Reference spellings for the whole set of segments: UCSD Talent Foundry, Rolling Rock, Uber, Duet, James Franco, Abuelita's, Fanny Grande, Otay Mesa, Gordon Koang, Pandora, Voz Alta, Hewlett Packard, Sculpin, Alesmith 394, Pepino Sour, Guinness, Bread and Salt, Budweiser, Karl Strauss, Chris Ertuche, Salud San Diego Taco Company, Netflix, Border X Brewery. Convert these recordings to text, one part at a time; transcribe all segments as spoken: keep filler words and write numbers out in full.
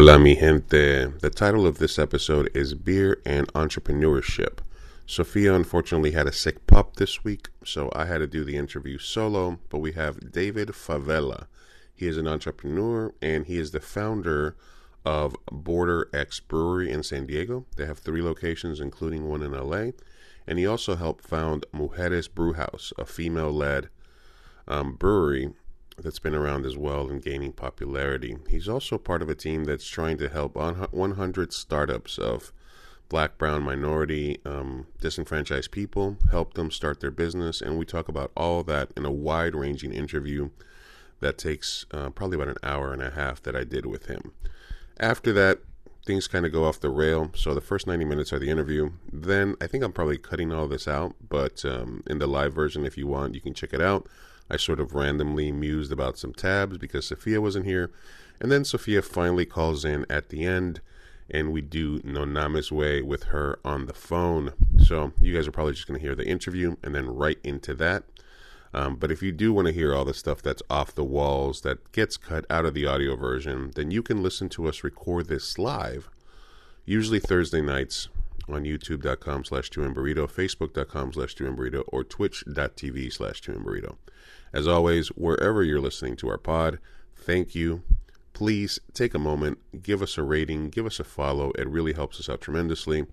Hola mi gente. The title of this episode is Beer and Entrepreneurship. Sophia unfortunately had a sick pup this week, so I had to do the interview solo, but we have David Favela. He is an entrepreneur and he is the founder of Border X Brewery in San Diego. They have three locations, including one in L A, and he also helped found Mujeres Brew House, a female-led um, brewery that's been around as well and gaining popularity. He's also part of a team that's trying to help one hundred startups of black, brown, minority, um, disenfranchised people, help them start their business, and we talk about all that in a wide-ranging interview that takes uh, probably about an hour and a half that I did with him. After that, things kind of go off the rail, so the first ninety minutes are the interview. Then, I think I'm probably cutting all this out, but um, in the live version, if you want, you can check it out. I sort of randomly mused about some tabs because Sophia wasn't here. And then Sophia finally calls in at the end, and we do No Names Way with her on the phone. So you guys are probably just going to hear the interview and then right into that. Um, but if you do want to hear all the stuff that's off the walls that gets cut out of the audio version, then you can listen to us record this live, usually Thursday nights, on youtube.com slash two and burrito, facebook.com slash two and burrito, or twitch.tv slash two and burrito. As always, wherever you're listening to our pod, thank you. Please take a moment, give us a rating, give us a follow. It really helps us out tremendously.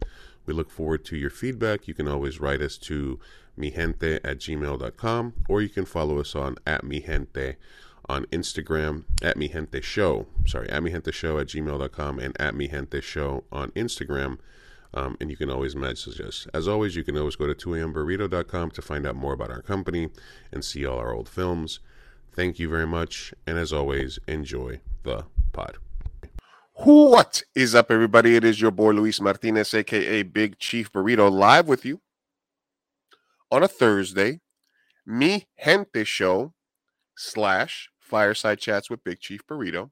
We look forward to your feedback. You can always write us to migente at gmail dot com, or you can follow us on at migente on Instagram, at migente show, sorry, at migente show at gmail dot com, and at migente show on Instagram. Um, and you can always message us. As always, you can always go to two a m burrito dot com to find out more about our company and see all our old films. Thank you very much. And as always, enjoy the pod. What is up, everybody? It is your boy, Luis Martinez, a k a. Big Chief Burrito, live with you on a Thursday. Mi Gente Show slash Fireside Chats with Big Chief Burrito.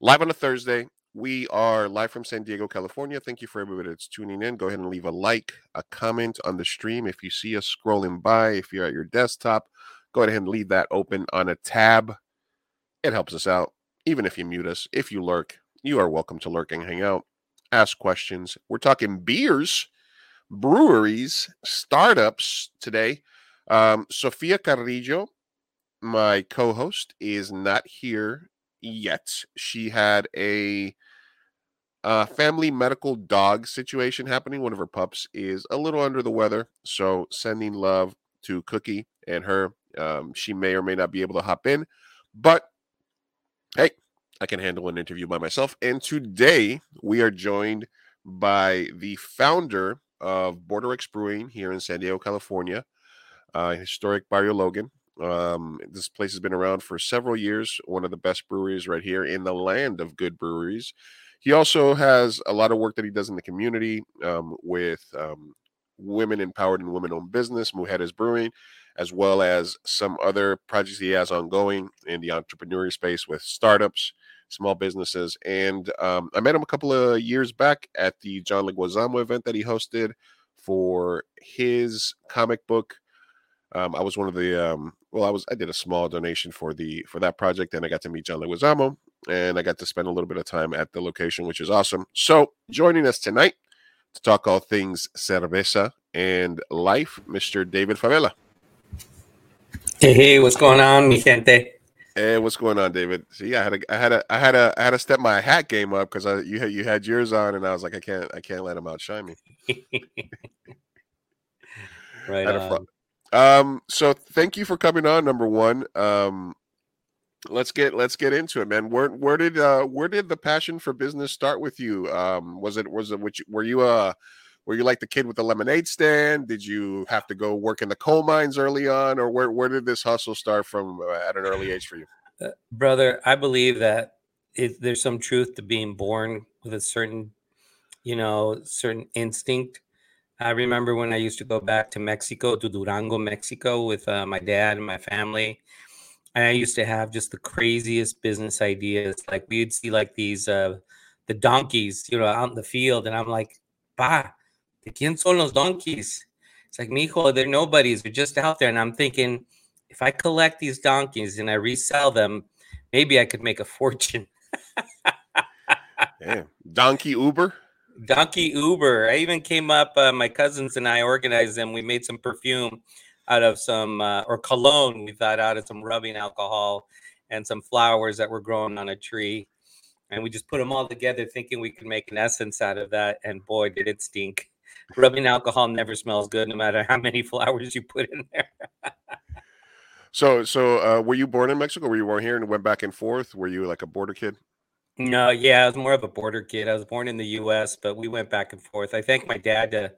Live on a Thursday. We are live from San Diego, California. Thank you for everybody that's tuning in. Go ahead and leave a like, a comment on the stream. If you see us scrolling by, if you're at your desktop, go ahead and leave that open on a tab. It helps us out. Even if you mute us, if you lurk, you are welcome to lurk and hang out, ask questions. We're talking beers, breweries, startups today. Um, Sofia Carrillo, my co-host, is not here yet. She had a uh, family medical dog situation happening. One of her pups is a little under the weather, so sending love to Cookie and her. Um, she may or may not be able to hop in, but hey, I can handle an interview by myself. And today we are joined by the founder of Border X Brewing here in San Diego, California, uh, historic Barrio Logan. Um, this place has been around for several years. One of the best breweries right here in the land of good breweries. He also has a lot of work that he does in the community um, with um, women empowered and women-owned business, Mujeres Brewing, as well as some other projects he has ongoing in the entrepreneurial space with startups, small businesses. And um, I met him a couple of years back at the John Leguizamo event that he hosted for his comic book. Um, I was one of the, um, well, I was, I did a small donation for the, for that project, and I got to meet John Leguizamo, and I got to spend a little bit of time at the location, which is awesome. So joining us tonight to talk all things cerveza and life, Mister David Favela. Hey, hey, what's going on, mi gente? Hey, what's going on, David? See, I had a, I had a, I had a, I had to step my hat game up because I, you had, you had yours on, and I was like, I can't, I can't let him outshine me. Right on. Um, so thank you for coming on, number one. Um, let's get, let's get into it, man. Where, where did, uh, where did the passion for business start with you? Um, was it, was it, which, were you, uh, were you like the kid with the lemonade stand? Did you have to go work in the coal mines early on, or where, where did this hustle start from uh, at an early age for you? Uh, brother, I believe that it, there's some truth to being born with a certain, you know, certain instinct. I remember when I used to go back to Mexico, to Durango, Mexico, with uh, my dad and my family. And I used to have just the craziest business ideas. Like we'd see like these, uh, the donkeys, you know, out in the field. And I'm like, pa, ¿de quién son los donkeys? It's like, mijo, they're nobodies. They're just out there. And I'm thinking, if I collect these donkeys and I resell them, maybe I could make a fortune. Damn. Donkey Uber? Donkey Uber. I even came up, uh, my cousins and I organized them. We made some perfume out of some, uh, or cologne we thought out of some rubbing alcohol and some flowers that were growing on a tree. And we just put them all together thinking we could make an essence out of that. And boy, did it stink. Rubbing alcohol never smells good, no matter how many flowers you put in there. so so uh, were you born in Mexico? Were you born here and went back and forth? Were you like a border kid? No, yeah, I was more of a border kid. I was born in the U S, but we went back and forth. I thank my dad to,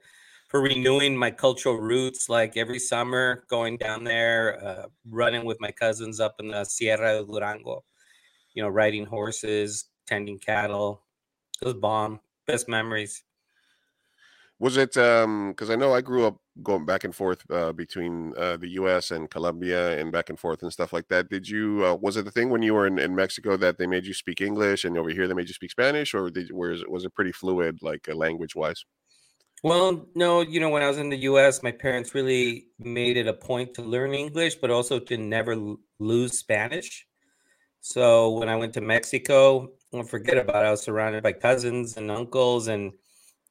for renewing my cultural roots, like every summer going down there, uh, running with my cousins up in the Sierra de Durango, you know, riding horses, tending cattle. It was bomb. Best memories. Was it, um, because I know I grew up going back and forth uh, between uh, the U S and Colombia and back and forth and stuff like that. Did you, uh, was it the thing when you were in, in Mexico that they made you speak English and over here they made you speak Spanish, or did, was, was it pretty fluid, like uh, language-wise? Well, no, you know, when I was in the U S, my parents really made it a point to learn English, but also to never l- lose Spanish. So when I went to Mexico, don't forget about it, I was surrounded by cousins and uncles, and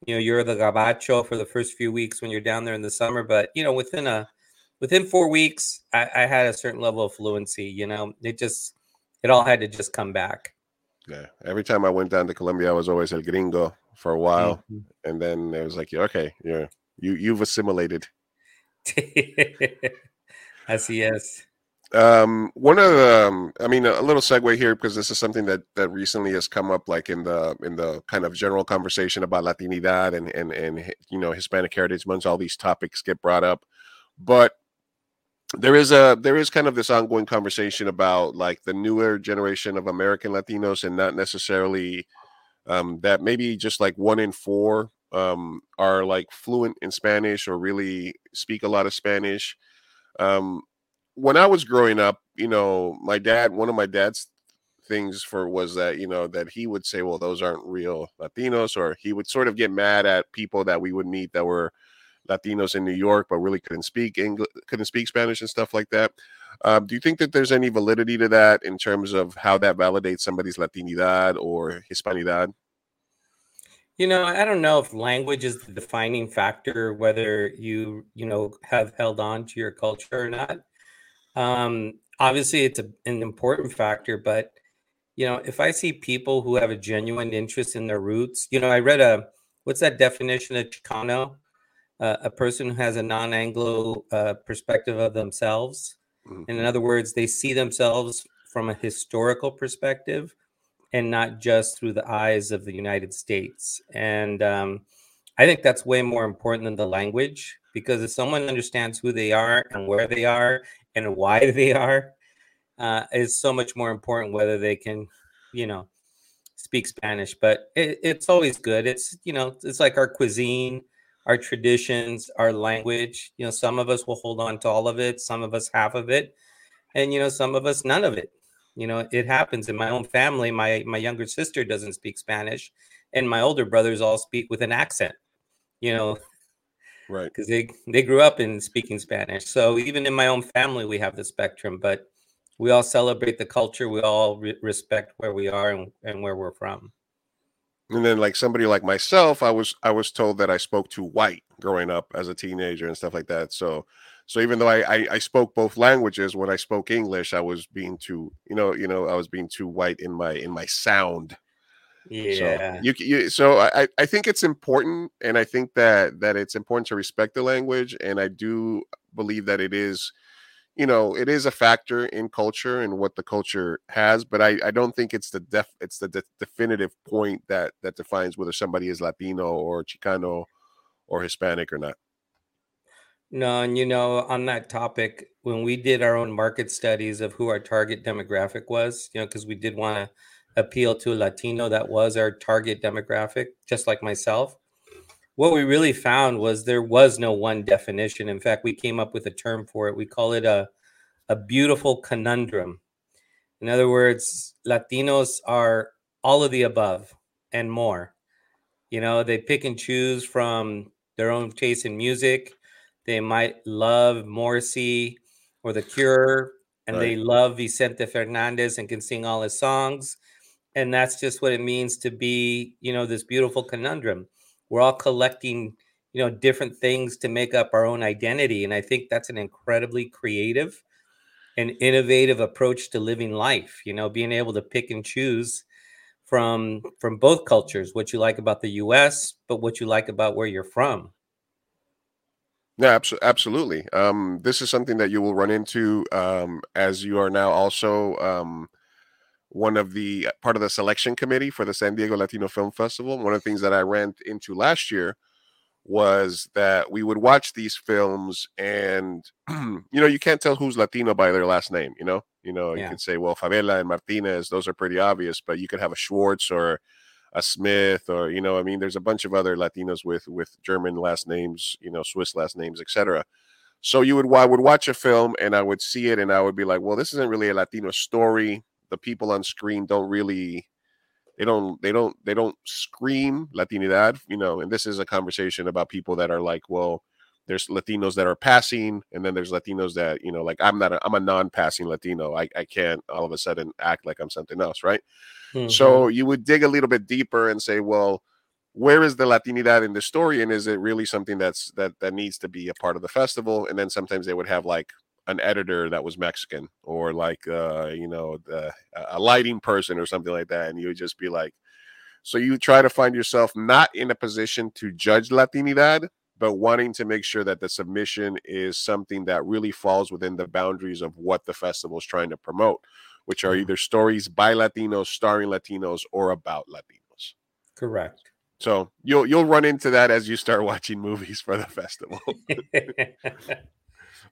you know, you're the gabacho for the first few weeks when you're down there in the summer. But, you know, within a within four weeks, I, I had a certain level of fluency. You know, it just it all had to just come back. Yeah. Every time I went down to Colombia, I was always El Gringo for a while. Mm-hmm. And then it was like, yeah, OK, yeah, you, you've assimilated. Así es. Um, one of the, um, I mean, a little segue here, because this is something that, that recently has come up, like in the, in the kind of general conversation about Latinidad and, and, and, you know, Hispanic Heritage Month, all these topics get brought up, but there is a, there is kind of this ongoing conversation about like the newer generation of American Latinos, and not necessarily, um, that maybe just like one in four, um, are like fluent in Spanish or really speak a lot of Spanish. Um, When I was growing up, you know, my dad, one of my dad's things for was that, you know, that he would say, well, those aren't real Latinos, or he would sort of get mad at people that we would meet that were Latinos in New York, but really couldn't speak English, couldn't speak Spanish and stuff like that. Uh, do you think that there's any validity to that in terms of how that validates somebody's Latinidad or Hispanidad? You know, I don't know if language is the defining factor, whether you, you know, have held on to your culture or not. Um, obviously it's a, an important factor, but, you know, if I see people who have a genuine interest in their roots, you know, I read a, what's that definition of Chicano? Uh, a person who has a non-Anglo uh, perspective of themselves. Mm-hmm. And in other words, they see themselves from a historical perspective and not just through the eyes of the United States. And, um, I think that's way more important than the language, because if someone understands who they are and where they are and why they are, uh, is so much more important whether they can, you know, speak Spanish. But it, it's always good. It's, you know, it's like our cuisine, our traditions, our language. You know, some of us will hold on to all of it. Some of us half of it. And, you know, some of us none of it. You know, it happens in my own family. My my younger sister doesn't speak Spanish, and my older brothers all speak with an accent, you know. Right. Because they, they grew up in speaking Spanish. So even in my own family, we have the spectrum, but we all celebrate the culture. We all re- respect where we are and, and where we're from. And then like somebody like myself, I was I was told that I spoke too white growing up as a teenager and stuff like that. So so even though I, I, I spoke both languages, when I spoke English, I was being too, you know, you know, I was being too white in my in my sound. Yeah. So, you, you, so I, I think it's important, and I think that that it's important to respect the language, and I do believe that it is, you know, it is a factor in culture and what the culture has, but I, I don't think it's the def it's the de- definitive point that that defines whether somebody is Latino or Chicano or Hispanic or not. No, and you know, on that topic, when we did our own market studies of who our target demographic was, you know, because we did want to appeal to a Latino that was our target demographic, just like myself. What we really found was there was no one definition. In fact, we came up with a term for it. We call it a, a beautiful conundrum. In other words, Latinos are all of the above and more. You know, they pick and choose from their own taste in music. They might love Morrissey or The Cure, and right. They love Vicente Fernandez and can sing all his songs. And that's just what it means to be, you know, this beautiful conundrum. We're all collecting, you know, different things to make up our own identity. And I think that's an incredibly creative and innovative approach to living life, you know, being able to pick and choose from from both cultures, what you like about the U S, but what you like about where you're from. Yeah, absolutely. Um, this is something that you will run into um, as you are now also um, one of the part of the selection committee for the San Diego Latino Film Festival. One of the things that I ran into last year was that we would watch these films and, you know, you can't tell who's Latino by their last name, you know? You know, yeah. You can say, well, Favela and Martinez, those are pretty obvious, but you could have a Schwartz or a Smith or, you know, I mean, there's a bunch of other Latinos with with German last names, you know, Swiss last names, et cetera. So you would, I would watch a film and I would see it and I would be like, well, this isn't really a Latino story. The people on screen don't really, they don't, they don't, they don't scream Latinidad, you know, and this is a conversation about people that are like, well, there's Latinos that are passing, and then there's Latinos that, you know, like I'm not, a, I'm a non-passing Latino. I, I can't all of a sudden act like I'm something else, right? Mm-hmm. So you would dig a little bit deeper and say, well, where is the Latinidad in the story, and is it really something that's that that needs to be a part of the festival? And then sometimes they would have like an editor that was Mexican, or like uh, you know, the, a lighting person or something like that, and you would just be like, so you try to find yourself not in a position to judge Latinidad, but wanting to make sure that the submission is something that really falls within the boundaries of what the festival is trying to promote, which are either stories by Latinos, starring Latinos, or about Latinos. Correct. So you'll you'll run into that as you start watching movies for the festival.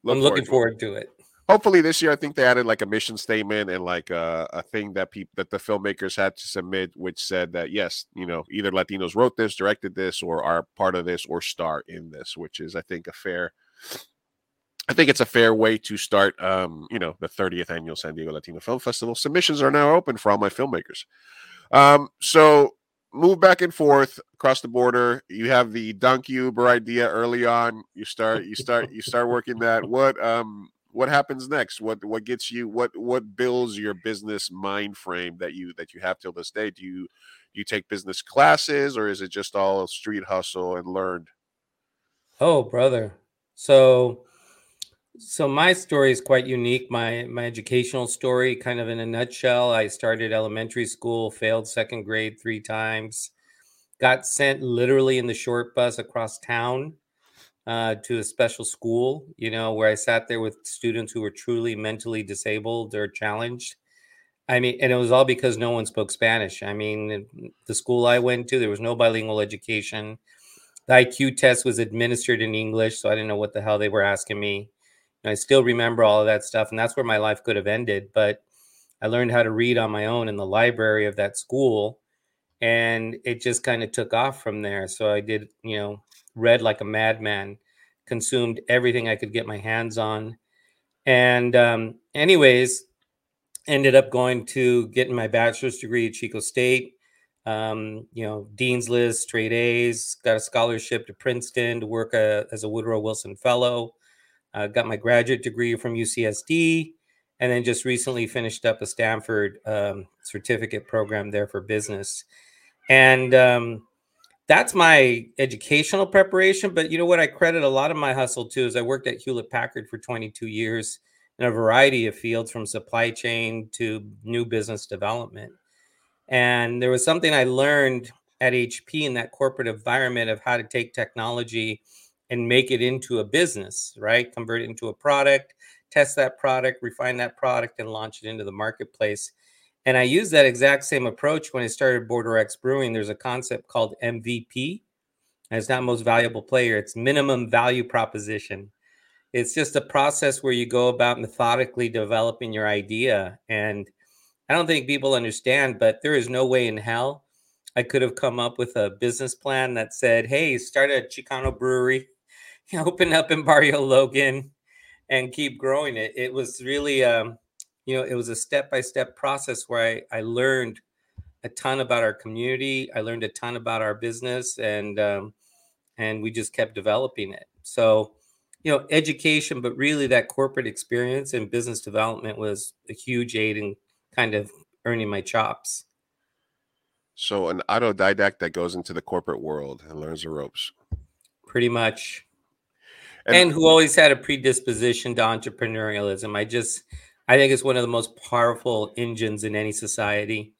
Look I'm looking forward, forward to it. Hopefully this year, I think they added like a mission statement and like a, a thing that people that the filmmakers had to submit, which said that, yes, you know, either Latinos wrote this, directed this, or are part of this or star in this, which is, I think, a fair. I think it's a fair way to start, um, you know, the thirtieth annual San Diego Latino Film Festival. Submissions are now open for all my filmmakers. Um, so move back and forth across the border. You have the Dunk Uber idea early on. You start, you start, you start working that. What, um, What happens next? What what gets you? What what builds your business mind frame that you that you have till this day? Do you do you take business classes, or is it just all street hustle and learned? Oh, brother! So so my story is quite unique. My my educational story, kind of in a nutshell. I started elementary school, failed second grade three times, got sent literally in the short bus across town. Uh, to a special school, you know, where I sat there with students who were truly mentally disabled or challenged. I mean, and it was all because no one spoke Spanish. I mean, the school I went to, there was no bilingual education. The I Q test was administered in English, so I didn't know what the hell they were asking me. And I still remember all of that stuff, and that's where my life could have ended. But I learned how to read on my own in the library of that school, and it just kind of took off from there. So I did, you know, read like a madman, consumed everything I could get my hands on. And um, anyways, ended up going to getting my bachelor's degree at Chico State, um, you know, Dean's List, straight A's, got a scholarship to Princeton to work uh, as a Woodrow Wilson Fellow, uh, got my graduate degree from U C S D, and then just recently finished up a Stanford um, certificate program there for business. And um that's my educational preparation. But you know what I credit a lot of my hustle to is I worked at Hewlett Packard for twenty-two years in a variety of fields, from supply chain to new business development. And there was something I learned at H P in that corporate environment of how to take technology and make it into a business, right? Convert it into a product, test that product, refine that product, and launch it into the marketplace. And I used that exact same approach when I started Border X Brewing. There's a concept called M V P, and it's not most valuable player. It's minimum value proposition. It's just a process where you go about methodically developing your idea. And I don't think people understand, but there is no way in hell I could have come up with a business plan that said, hey, start a Chicano brewery, open up in Barrio Logan, and keep growing it. It was really... Um, You know, it was a step-by-step process where I, I learned a ton about our community. I learned a ton about our business, and um, and we just kept developing it. So, you know, education, but really that corporate experience and business development was a huge aid in kind of earning my chops. So an autodidact that goes into the corporate world and learns the ropes. Pretty much. And, and who always had a predisposition to entrepreneurialism. I just, I think it's one of the most powerful engines in any society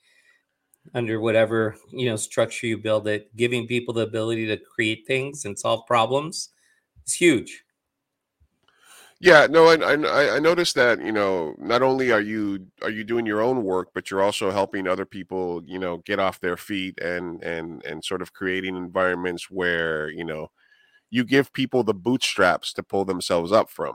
under whatever, you know, structure you build it. Giving people the ability to create things and solve problems is huge. Yeah, no, I, I I noticed that, you know, not only are you are you doing your own work, but you're also helping other people, you know, get off their feet and and and sort of creating environments where, you know, you give people the bootstraps to pull themselves up from,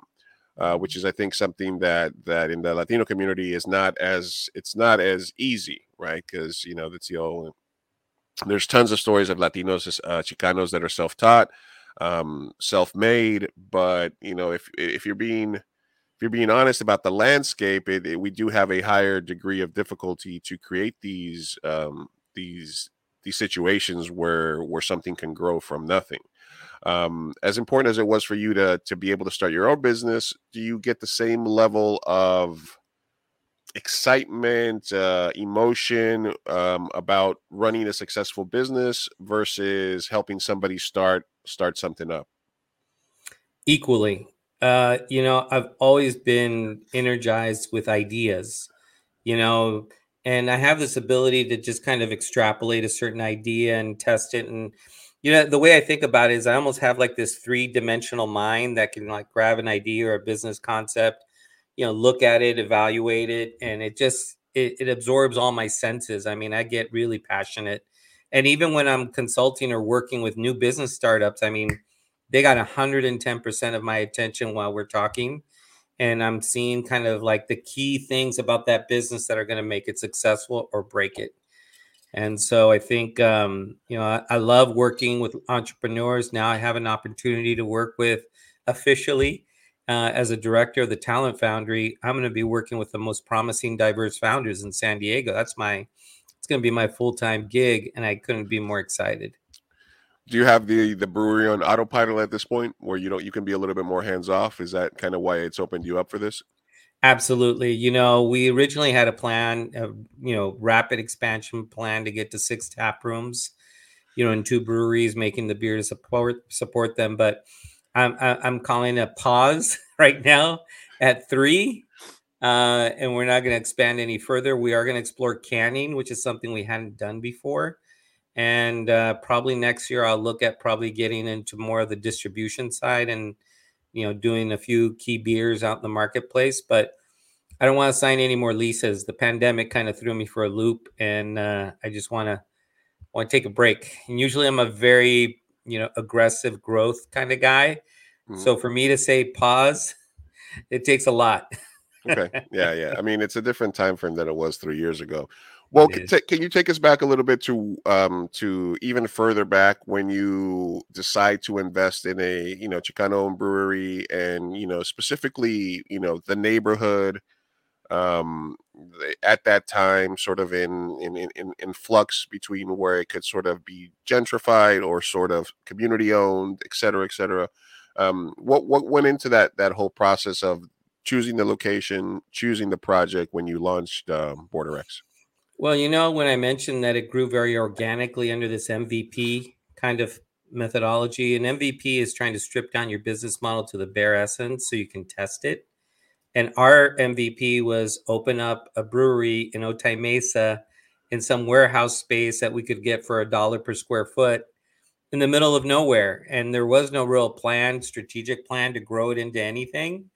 uh, which is, I think, something that that in the Latino community is not as it's not as easy, right? Because, you know, that's the old. There's tons of stories of Latinos, uh, Chicanos that are self-taught. Um, self-made, but you know, if if you're being if you're being honest about the landscape, it, it we do have a higher degree of difficulty to create these um, these these situations where where something can grow from nothing. Um, as important as it was for you to to be able to start your own business, do you get the same level of excitement, uh, emotion um, about running a successful business versus helping somebody start? start something up? Equally. Uh, you know, I've always been energized with ideas, you know, and I have this ability to just kind of extrapolate a certain idea and test it. And, you know, the way I think about it is I almost have like this three-dimensional mind that can like grab an idea or a business concept, you know, look at it, evaluate it. And it just, it, it absorbs all my senses. I mean, I get really passionate. And even when I'm consulting or working with new business startups, I mean, they got one hundred ten percent of my attention while we're talking. And I'm seeing kind of like the key things about that business that are going to make it successful or break it. And so I think, um, you know, I, I love working with entrepreneurs. Now I have an opportunity to work with officially uh, as a director of the Talent Foundry. I'm going to be working with the most promising, diverse founders in San Diego. That's my It's going to be my full-time gig, and I couldn't be more excited. Do you have the the brewery on autopilot at this point where you don't you can be a little bit more hands-off? Is that kind of why it's opened you up for this? Absolutely. You know, we originally had a plan, a, you know, rapid expansion plan to get to six tap rooms, you know, and two breweries making the beer to support support them. But I'm I'm calling a pause right now at three. Uh, and we're not going to expand any further. We are going to explore canning, which is something we hadn't done before. And uh, probably next year, I'll look at probably getting into more of the distribution side and, you know, doing a few key beers out in the marketplace. But I don't want to sign any more leases. The pandemic kind of threw me for a loop, and uh, I just want to want to take a break. And usually, I'm a very, you know, aggressive growth kind of guy. Mm-hmm. So for me to say pause, it takes a lot. Okay. Yeah. Yeah. I mean, it's a different time frame than it was three years ago. Well, can, t- can you take us back a little bit to um, to even further back when you decide to invest in a, you know, Chicano-owned brewery and, you know, specifically, you know, the neighborhood um, at that time sort of in, in, in, in flux between where it could sort of be gentrified or sort of community owned, et cetera, et cetera. Um, what, what went into that, that whole process of choosing the location, choosing the project when you launched um, Border X? Well, you know, when I mentioned that it grew very organically under this M V P kind of methodology, and M V P is trying to strip down your business model to the bare essence so you can test it. And our M V P was open up a brewery in Otay Mesa in some warehouse space that we could get for a dollar per square foot in the middle of nowhere. And there was no real plan, strategic plan to grow it into anything.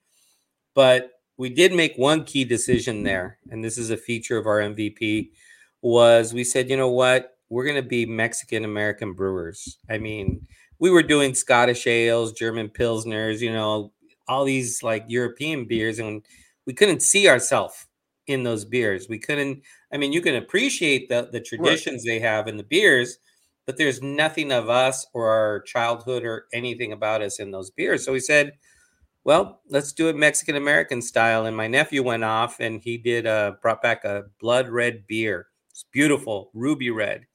But we did make one key decision there, and this is a feature of our M V P, was we said, you know what, we're going to be Mexican-American brewers. I mean, we were doing Scottish ales, German Pilsners, you know, all these like European beers, and we couldn't see ourselves in those beers. We couldn't, I mean, you can appreciate the, the traditions right. They have in the beers, but there's nothing of us or our childhood or anything about us in those beers. So we said, well, let's do it Mexican-American style. And my nephew went off and he did uh, brought back a blood red beer. It's beautiful, ruby red.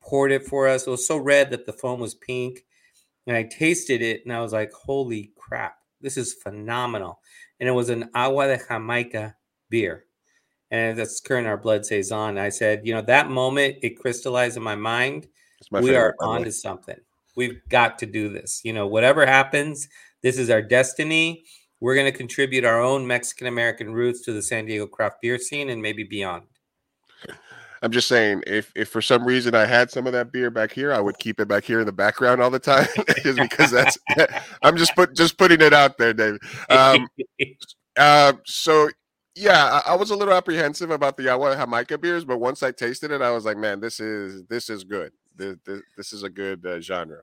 Poured it for us. It was so red that the foam was pink. And I tasted it and I was like, holy crap, this is phenomenal. And it was an agua de Jamaica beer. and that's current our blood saison. I said, you know, that moment it crystallized in my mind. My we are onto something. We've got to do this. You know, whatever happens, this is our destiny. We're going to contribute our own Mexican-American roots to the San Diego craft beer scene and maybe beyond. I'm just saying, if if for some reason I had some of that beer back here, I would keep it back here in the background all the time, just because that's. I'm just put just putting it out there, David. Um, uh, so yeah, I, I was a little apprehensive about the Yawa Jamaica beers, but once I tasted it, I was like, man, this is this is good. This this, this is a good uh, genre.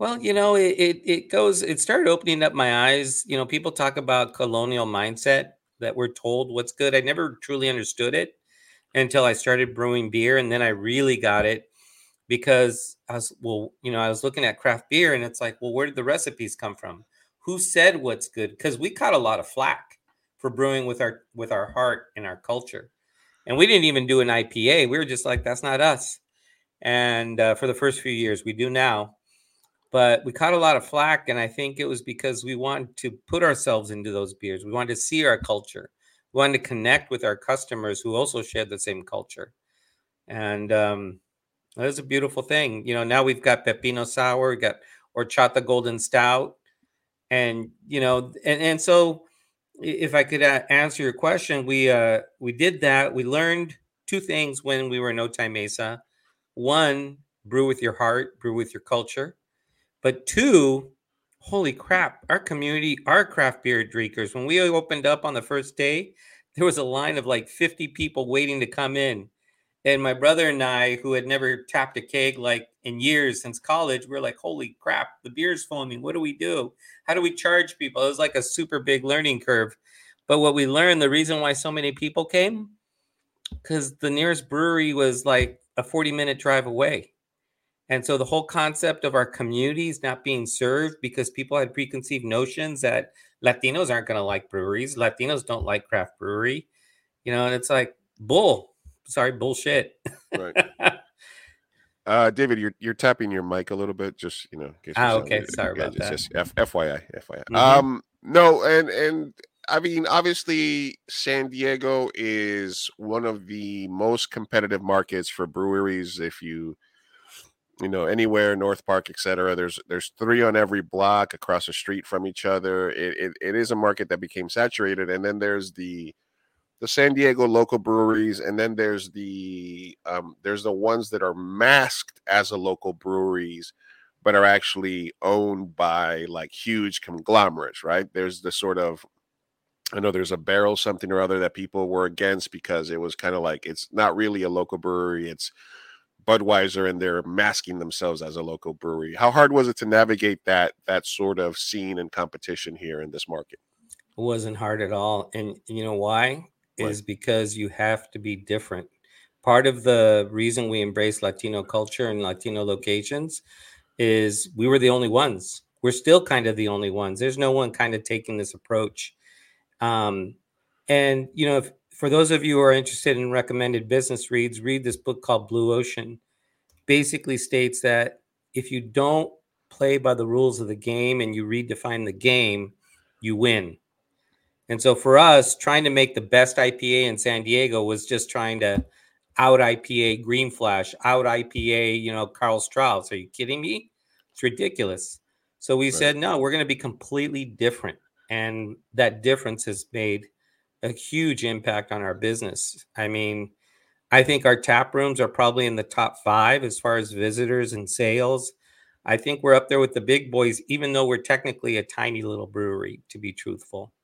Well, you know, it, it it goes. It started opening up my eyes. You know, people talk about colonial mindset that we're told what's good. I never truly understood it until I started brewing beer, and then I really got it because I was well, you know, I was looking at craft beer, and it's like, well, where did the recipes come from? Who said what's good? Because we caught a lot of flack for brewing with our with our heart and our culture, and we didn't even do an I P A. We were just like, that's not us. And uh, for the first few years, we do now, but we caught a lot of flack, and I think it was because we wanted to put ourselves into those beers. We wanted to see our culture. We wanted to connect with our customers who also shared the same culture. And um, that was a beautiful thing. You know, now we've got Pepino Sour, we've got Horchata Golden Stout. And, you know, and, and so if I could uh, answer your question, we uh, we did that. We learned two things when we were in Otay Mesa. One, brew with your heart, brew with your culture. But two, holy crap, our community, our craft beer drinkers, when we opened up on the first day, there was a line of like fifty people waiting to come in. And my brother and I, who had never tapped a keg like in years since college, we were like, holy crap, the beer's foaming. What do we do? How do we charge people? It was like a super big learning curve. But what we learned, the reason why so many people came, because the nearest brewery was like a forty-minute drive away. And so the whole concept of our communities not being served because people had preconceived notions that Latinos aren't going to like breweries. Latinos don't like craft brewery, you know, and it's like bull, sorry, bullshit. Right. uh, David, you're, you're tapping your mic a little bit. Just, you know, in case ah, okay. It, sorry about that. Just F, FYI, FYI. Mm-hmm. Um, no. And, and I mean, obviously San Diego is one of the most competitive markets for breweries. If you, you know, anywhere, North Park, et cetera. There's there's three on every block across the street from each other. It, it it is a market that became saturated. And then there's the the San Diego local breweries, and then there's the um, there's the ones that are masked as a local breweries, but are actually owned by like huge conglomerates, right? There's the sort of I know there's a barrel something or other that people were against because it was kind of like it's not really a local brewery. It's Budweiser, and they're masking themselves as a local brewery. How hard was it to navigate that that sort of scene and competition here in this market? It wasn't hard at all. And you know why? Right. Is because you have to be different. Part of the reason we embrace Latino culture and Latino locations is we were the only ones. We're still kind of the only ones. There's no one kind of taking this approach. Um, and, you know, if for those of you who are interested in recommended business reads, read this book called Blue Ocean. Basically states that if you don't play by the rules of the game and you redefine the game, you win. And so for us, trying to make the best I P A in San Diego was just trying to out I P A Green Flash, out I P A, you know, Karl Strauss. Are you kidding me? It's ridiculous. So we right. said, no, we're going to be completely different. And that difference has made a huge impact on our business. I mean, I think our tap rooms are probably in the top five as far as visitors and sales. I think we're up there with the big boys, even though we're technically a tiny little brewery, to be truthful.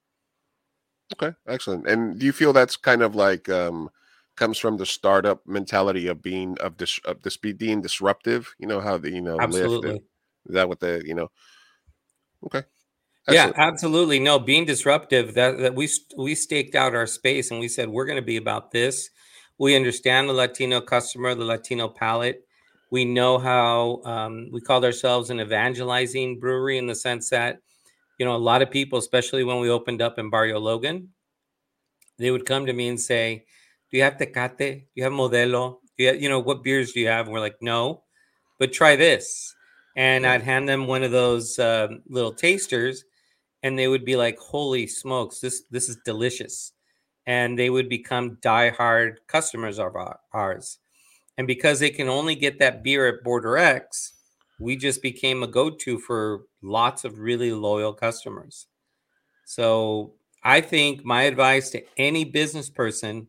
Okay, excellent. And do you feel that's kind of like um, comes from the startup mentality of being of this of this being disruptive? You know how the you know absolutely Lyft, is that what the you know? Okay. Excellent. Yeah, absolutely. No, being disruptive, that, that we we staked out our space and we said, we're going to be about this. We understand the Latino customer, the Latino palate. We know how um, we called ourselves an evangelizing brewery in the sense that, you know, a lot of people, especially when we opened up in Barrio Logan, they would come to me and say, do you have Tecate? Do you have Modelo? Do you have, you know, what beers do you have? And we're like, no, but try this. And I'd hand them one of those uh, little tasters. And they would be like, holy smokes, this this is delicious. and they would become diehard customers of ours. And because they can only get that beer at Border X, we just became a go-to for lots of really loyal customers. So I think my advice to any business person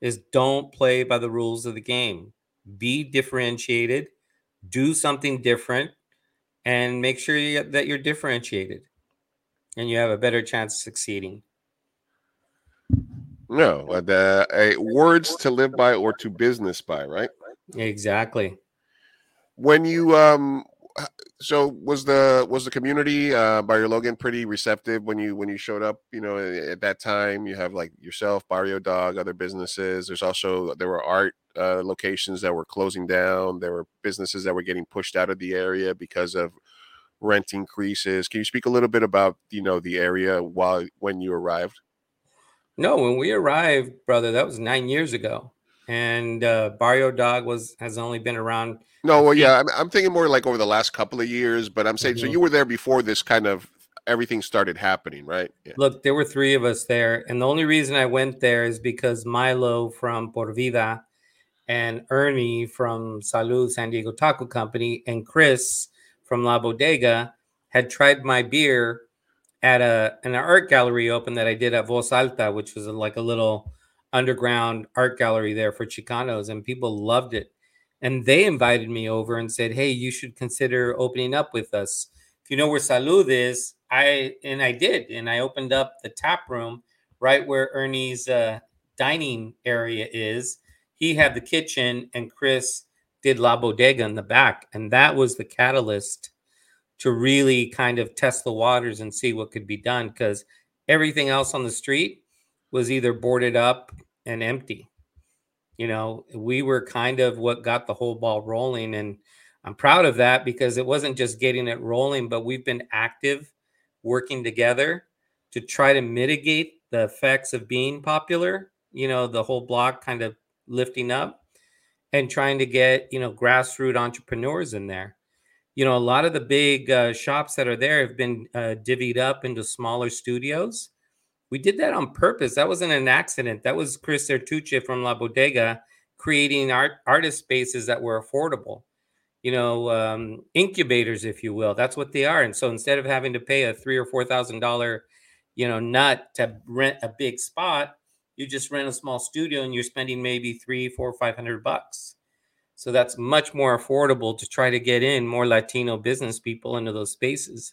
is don't play by the rules of the game. Be differentiated, do something different, and make sure you, that you're differentiated, and you have a better chance of succeeding. No, the uh, words to live by or to business by, right? Exactly. When you um, so was the was the community uh, Barrio Logan pretty receptive when you when you showed up? You know, at that time, you have like yourself, Barrio Dog, other businesses. There's also there were art uh, locations that were closing down. There were businesses that were getting pushed out of the area because of rent increases. Can you speak a little bit about you know the area while when you arrived? No, when we arrived, brother, that was nine years ago, and uh, Barrio Dog was has only been around. No, well, yeah, I'm, I'm thinking more like over the last couple of years, but I'm saying mm-hmm. so you were there before this kind of everything started happening, right? Yeah. Look, there were three of us there, and the only reason I went there is because Milo from Por Vida and Ernie from Salud San Diego Taco Company and Chris from La Bodega had tried my beer at a an art gallery open that I did at Voz Alta, which was a, like a little underground art gallery there for Chicanos, and people loved it. And they invited me over and said, hey, you should consider opening up with us. If you know where Salud is, I and I did, and I opened up the tap room right where Ernie's uh, dining area is. He had the kitchen, and Chris did La Bodega in the back, and that was the catalyst to really kind of test the waters and see what could be done, because everything else on the street was either boarded up and empty. You know, we were kind of what got the whole ball rolling, and I'm proud of that because it wasn't just getting it rolling, but we've been active working together to try to mitigate the effects of being popular, you know, the whole block kind of lifting up and trying to get, you know, grassroots entrepreneurs in there. You know, a lot of the big uh, shops that are there have been uh, divvied up into smaller studios. We did that on purpose. That wasn't an accident. That was Chris Ertuche from La Bodega creating art artist spaces that were affordable, you know, um, incubators, if you will. That's what they are. And so instead of having to pay a three or four thousand dollar, you know, nut to rent a big spot, you just rent a small studio and you're spending maybe three, four, five hundred bucks. So that's much more affordable to try to get in more Latino business people into those spaces.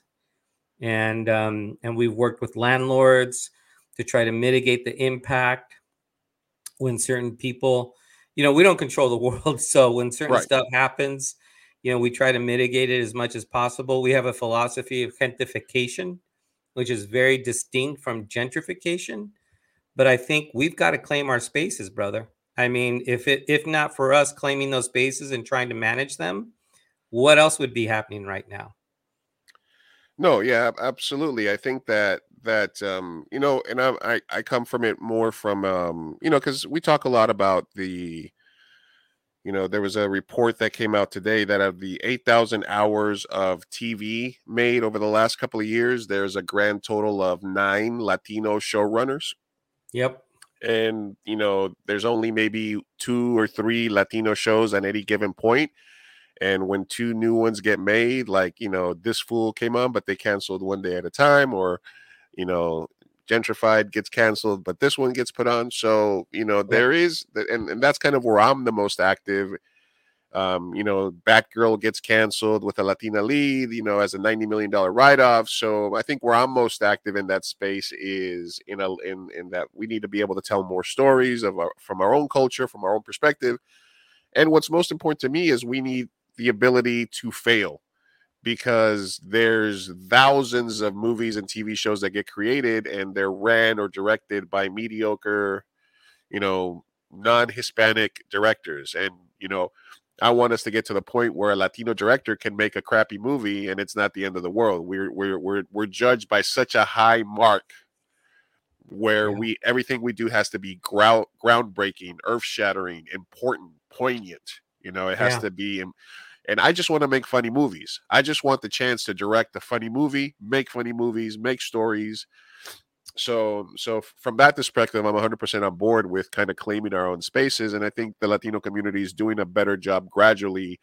And um, and we've worked with landlords to try to mitigate the impact when certain people, you know, we don't control the world. So when certain right. stuff happens, you know, we try to mitigate it as much as possible. We have a philosophy of gentrification, which is very distinct from gentrification. But I think we've got to claim our spaces, brother. I mean, if it if not for us claiming those spaces and trying to manage them, what else would be happening right now? No, yeah, absolutely. I think that that um, you know, and I, I I come from it more from um, you know, because we talk a lot about the, you know, there was a report that came out today that of the eight thousand hours of T V made over the last couple of years, there's a grand total of nine Latino showrunners. Yep. And, you know, there's only maybe two or three Latino shows at any given point. And when two new ones get made, like, you know, this fool came on, but they canceled One Day at a Time, or, you know, Gentrified gets canceled, but this one gets put on. So, you know, there is, and, and that's kind of where I'm the most active. Um, you know, Batgirl gets canceled with a Latina lead, you know, as a ninety million dollars write-off. So I think where I'm most active in that space is in a, in, in that we need to be able to tell more stories of our, from our own culture, from our own perspective. And what's most important to me is we need the ability to fail, because there's thousands of movies and T V shows that get created and they're ran or directed by mediocre, you know, non-Hispanic directors. And, you know, I want us to get to the point where a Latino director can make a crappy movie and it's not the end of the world. We're we're we're we're judged by such a high mark where yeah. we everything we do has to be ground, groundbreaking, earth-shattering, important, poignant. You know, it has yeah. to be. And, and I just want to make funny movies. I just want the chance to direct a funny movie, make funny movies, make stories. So so from that perspective, I'm one hundred percent on board with kind of claiming our own spaces. And I think the Latino community is doing a better job gradually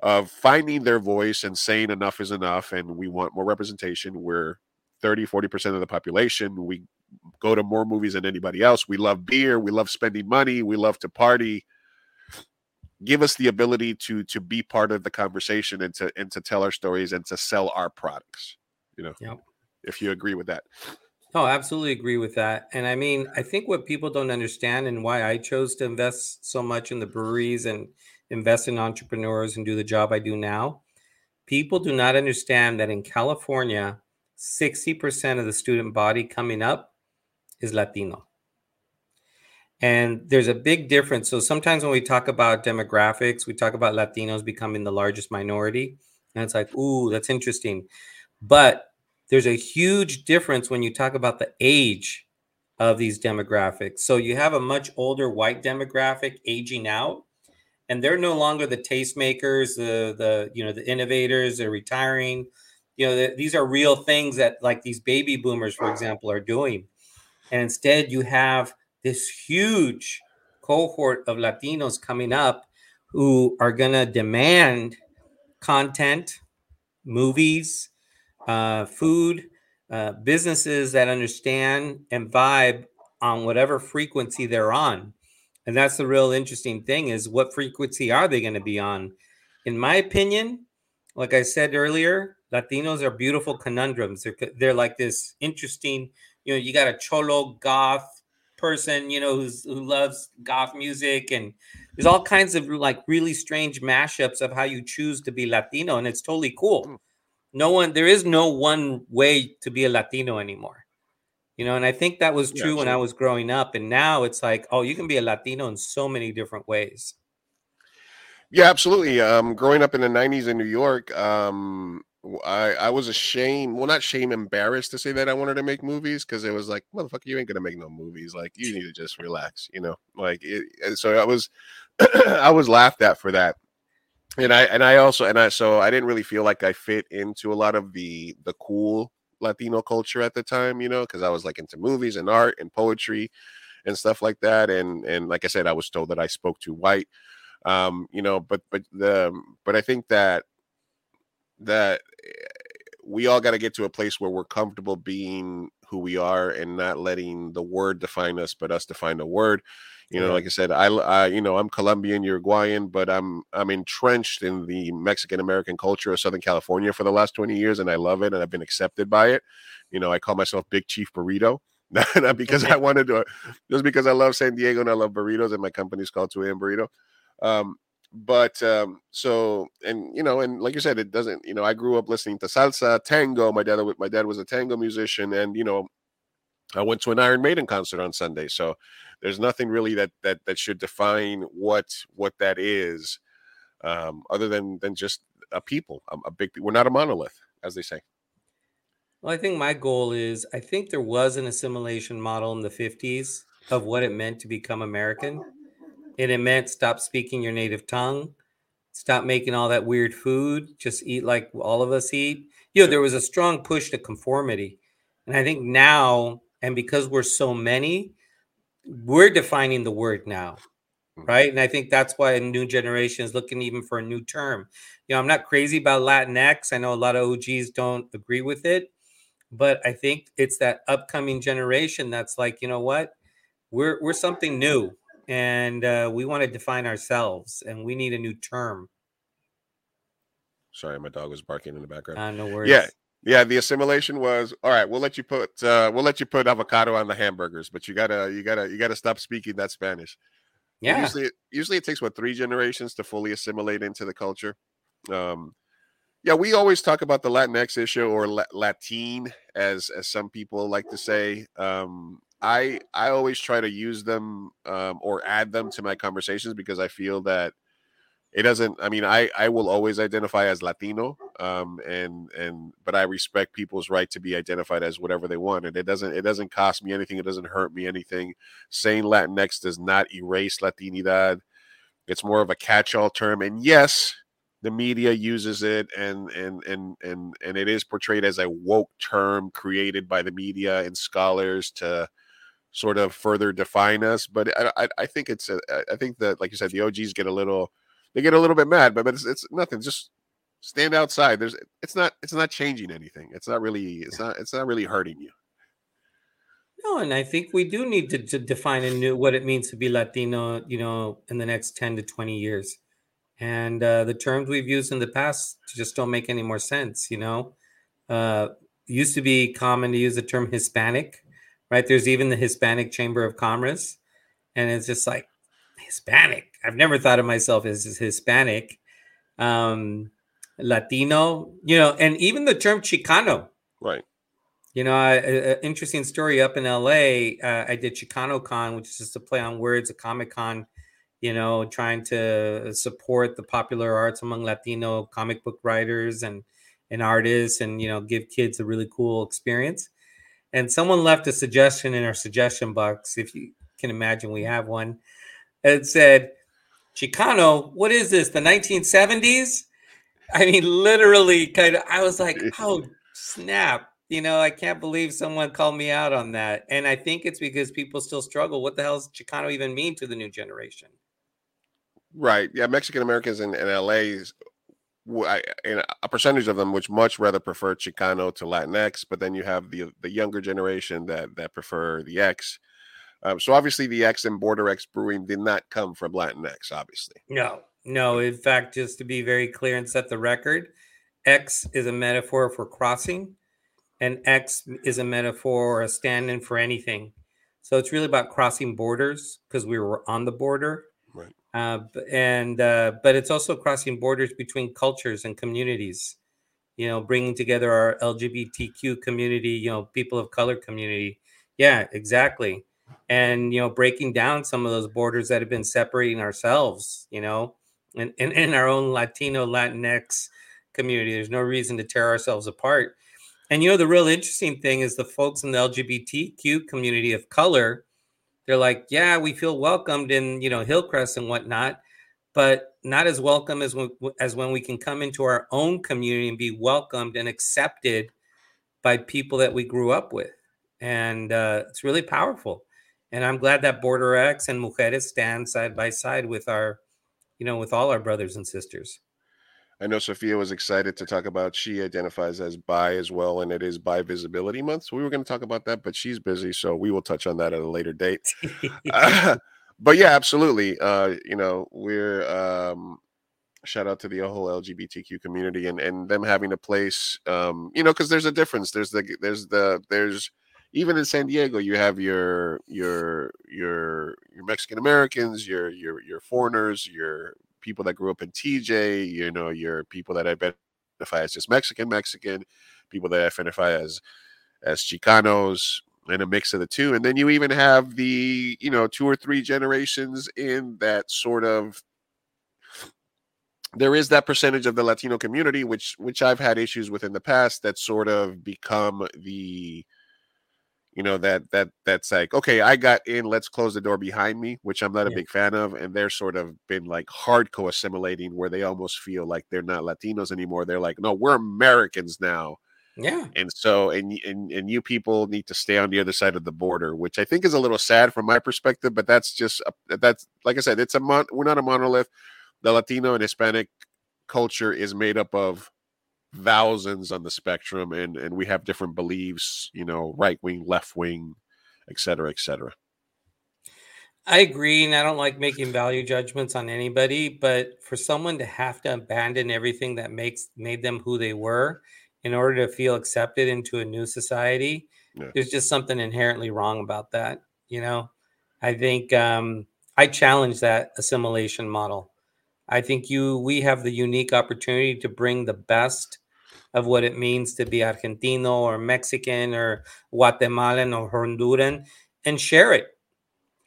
of finding their voice and saying enough is enough. And we want more representation. We're thirty, forty percent of the population. We go to more movies than anybody else. We love beer. We love spending money. We love to party. Give us the ability to to be part of the conversation and to and to tell our stories and to sell our products. You know, yep. If you agree with that. No, I absolutely agree with that. And I mean, I think what people don't understand and why I chose to invest so much in the breweries and invest in entrepreneurs and do the job I do now, people do not understand that in California, sixty percent of the student body coming up is Latino. And there's a big difference. So sometimes when we talk about demographics, we talk about Latinos becoming the largest minority. And it's like, ooh, that's interesting. But there's a huge difference when you talk about the age of these demographics. So you have a much older white demographic aging out, and they're no longer the tastemakers, the, the you know, the innovators, they're retiring. You know, the, these are real things that like these baby boomers, for example, are doing. And instead you have this huge cohort of Latinos coming up who are going to demand content, movies, Uh, food, uh, businesses that understand and vibe on whatever frequency they're on. And that's the real interesting thing is what frequency are they going to be on? In my opinion, like I said earlier, Latinos are beautiful conundrums. They're, they're like this interesting, you know, you got a cholo goth person, you know, who's, who loves goth music. And there's all kinds of like really strange mashups of how you choose to be Latino. And it's totally cool. No one, there is no one way to be a Latino anymore, you know. And I think that was true yeah, when I was growing up, and now it's like, oh, you can be a Latino in so many different ways. Yeah, absolutely. Um, growing up in the nineties in New York, um, I, I was ashamed, well, not shame, embarrassed to say that I wanted to make movies because it was like, motherfucker, you ain't gonna make no movies. Like, you need to just relax, you know. Like, it, and so I was, I was laughed at for that. And I and I also and I so I didn't really feel like I fit into a lot of the the cool Latino culture at the time, you know, because I was like into movies and art and poetry and stuff like that. And and like I said, I was told that I spoke too white, um, you know. But but the but I think that that we all got to get to a place where we're comfortable being who we are and not letting the word define us, but us define the word. You know, like I said, I, I, you know, I'm Colombian, Uruguayan, but I'm, I'm entrenched in the Mexican American culture of Southern California for the last twenty years, and I love it, and I've been accepted by it. You know, I call myself Big Chief Burrito, not because I wanted to, just because I love San Diego and I love burritos, and my company's called two A M Burrito. Um, but um, so, and you know, and like you said, it doesn't. You know, I grew up listening to salsa, tango. My dad, my dad was a tango musician, and you know, I went to an Iron Maiden concert on Sunday, so. There's nothing really that that that should define what what that is, um, other than than just a people, a, a big. We're not a monolith, as they say. Well, I think my goal is I think there was an assimilation model in the fifties of what it meant to become American, and it meant stop speaking your native tongue, stop making all that weird food, just eat like all of us eat. You know, there was a strong push to conformity, and I think now, and because we're so many. We're defining the word now, right? And I think that's why a new generation is looking even for a new term. You know, I'm not crazy about Latinx. I know a lot of O Gs don't agree with it, but I think it's that upcoming generation that's like, you know what? We're we're something new, and uh, we want to define ourselves, and we need a new term. Sorry, my dog was barking in the background. Uh, no worries. Yeah. Yeah, the assimilation was all right. We'll let you put uh, we'll let you put avocado on the hamburgers, but you gotta you gotta you gotta stop speaking that Spanish. Yeah. Usually, usually it takes what three generations to fully assimilate into the culture. Um, yeah, we always talk about the Latinx issue or la- Latin, as as some people like to say. Um, I I always try to use them um, or add them to my conversations because I feel that. It doesn't, I mean, I, I will always identify as Latino, um, and and but I respect people's right to be identified as whatever they want. And it doesn't it doesn't cost me anything. It doesn't hurt me anything. Saying Latinx does not erase Latinidad. It's more of a catch-all term. And yes, the media uses it, and and and and and it is portrayed as a woke term created by the media and scholars to sort of further define us. But I, I, I think it's a, I think that, like you said, the O Gs get a little, they get a little bit mad, but but it's, it's nothing. Just stand outside. There's it's not it's not changing anything. It's not really it's not it's not really hurting you. No, and I think we do need to, to define a new what it means to be Latino, you know, in the next ten to twenty years. And uh, the terms we've used in the past just don't make any more sense, you know. Uh, it used to be common to use the term Hispanic, right? There's even the Hispanic Chamber of Commerce. And it's just like, Hispanic. I've never thought of myself as, as Hispanic. Um, Latino, you know, and even the term Chicano. Right. You know, an interesting story up in L A, uh, I did ChicanoCon, which is just a play on words, a Comic-Con, you know, trying to support the popular arts among Latino comic book writers and, and artists and, you know, give kids a really cool experience. And someone left a suggestion in our suggestion box, if you can imagine we have one. It said, Chicano, what is this, the nineteen seventies? I mean, literally, kind of, I was like, oh, snap. You know, I can't believe someone called me out on that. And I think it's because people still struggle. What the hell does Chicano even mean to the new generation? Right. Yeah. Mexican Americans in, in L A, and a percentage of them which much rather prefer Chicano to Latinx, but then you have the the younger generation that that prefer the X. Um, so obviously, the X and Border X Brewing did not come from Latinx. Obviously, no, no. In fact, just to be very clear and set the record, X is a metaphor for crossing, and X is a metaphor or a stand-in for anything. So it's really about crossing borders because we were on the border. Right. Uh, and uh, but it's also crossing borders between cultures and communities, you know, bringing together our L G B T Q community, you know, people of color community. Yeah, exactly. And, you know, breaking down some of those borders that have been separating ourselves, you know, and in, in, in our own Latino, Latinx community. There's no reason to tear ourselves apart. And, you know, the real interesting thing is the folks in the L G B T Q community of color, they're like, yeah, we feel welcomed in, you know, Hillcrest and whatnot, but not as welcome as when, as when we can come into our own community and be welcomed and accepted by people that we grew up with. And uh, it's really powerful. And I'm glad that Border X and Mujeres stand side by side with our, you know, with all our brothers and sisters. I know Sophia was excited to talk about, she identifies as bi as well, and it is Bi Visibility Month. So we were going to talk about that, but she's busy, so we will touch on that at a later date. uh, but yeah, absolutely. Uh, you know, we're um, shout out to the whole L G B T Q community and, and them having a place, um, you know, because there's a difference. There's the there's the there's even in San Diego, you have your your your your Mexican Americans, your your your foreigners, your people that grew up in T J, you know, your people that identify as just Mexican, Mexican, people that identify as as Chicanos, and a mix of the two. And then you even have the, you know, two or three generations in that sort of, there is that percentage of the Latino community, which which I've had issues with in the past, that sort of become the, you know, that that that's like, okay, I got in, let's close the door behind me, which I'm not a yeah. big fan of. And they're sort of been like hardcore assimilating, where they almost feel like they're not Latinos anymore. They're like, no, we're Americans now. Yeah. And so, and, and, and you people need to stay on the other side of the border, which I think is a little sad from my perspective, but that's just, a, that's, like I said, it's a mon- we're not a monolith. The Latino and Hispanic culture is made up of thousands on the spectrum, and and we have different beliefs, you know, right wing, left wing, et cetera, et cetera. I agree, and I don't like making value judgments on anybody, but for someone to have to abandon everything that makes made them who they were in order to feel accepted into a new society, yeah. there's just something inherently wrong about that. You know, I think um, I challenge that assimilation model. I think you we have the unique opportunity to bring the best of what it means to be Argentino or Mexican or Guatemalan or Honduran and share it.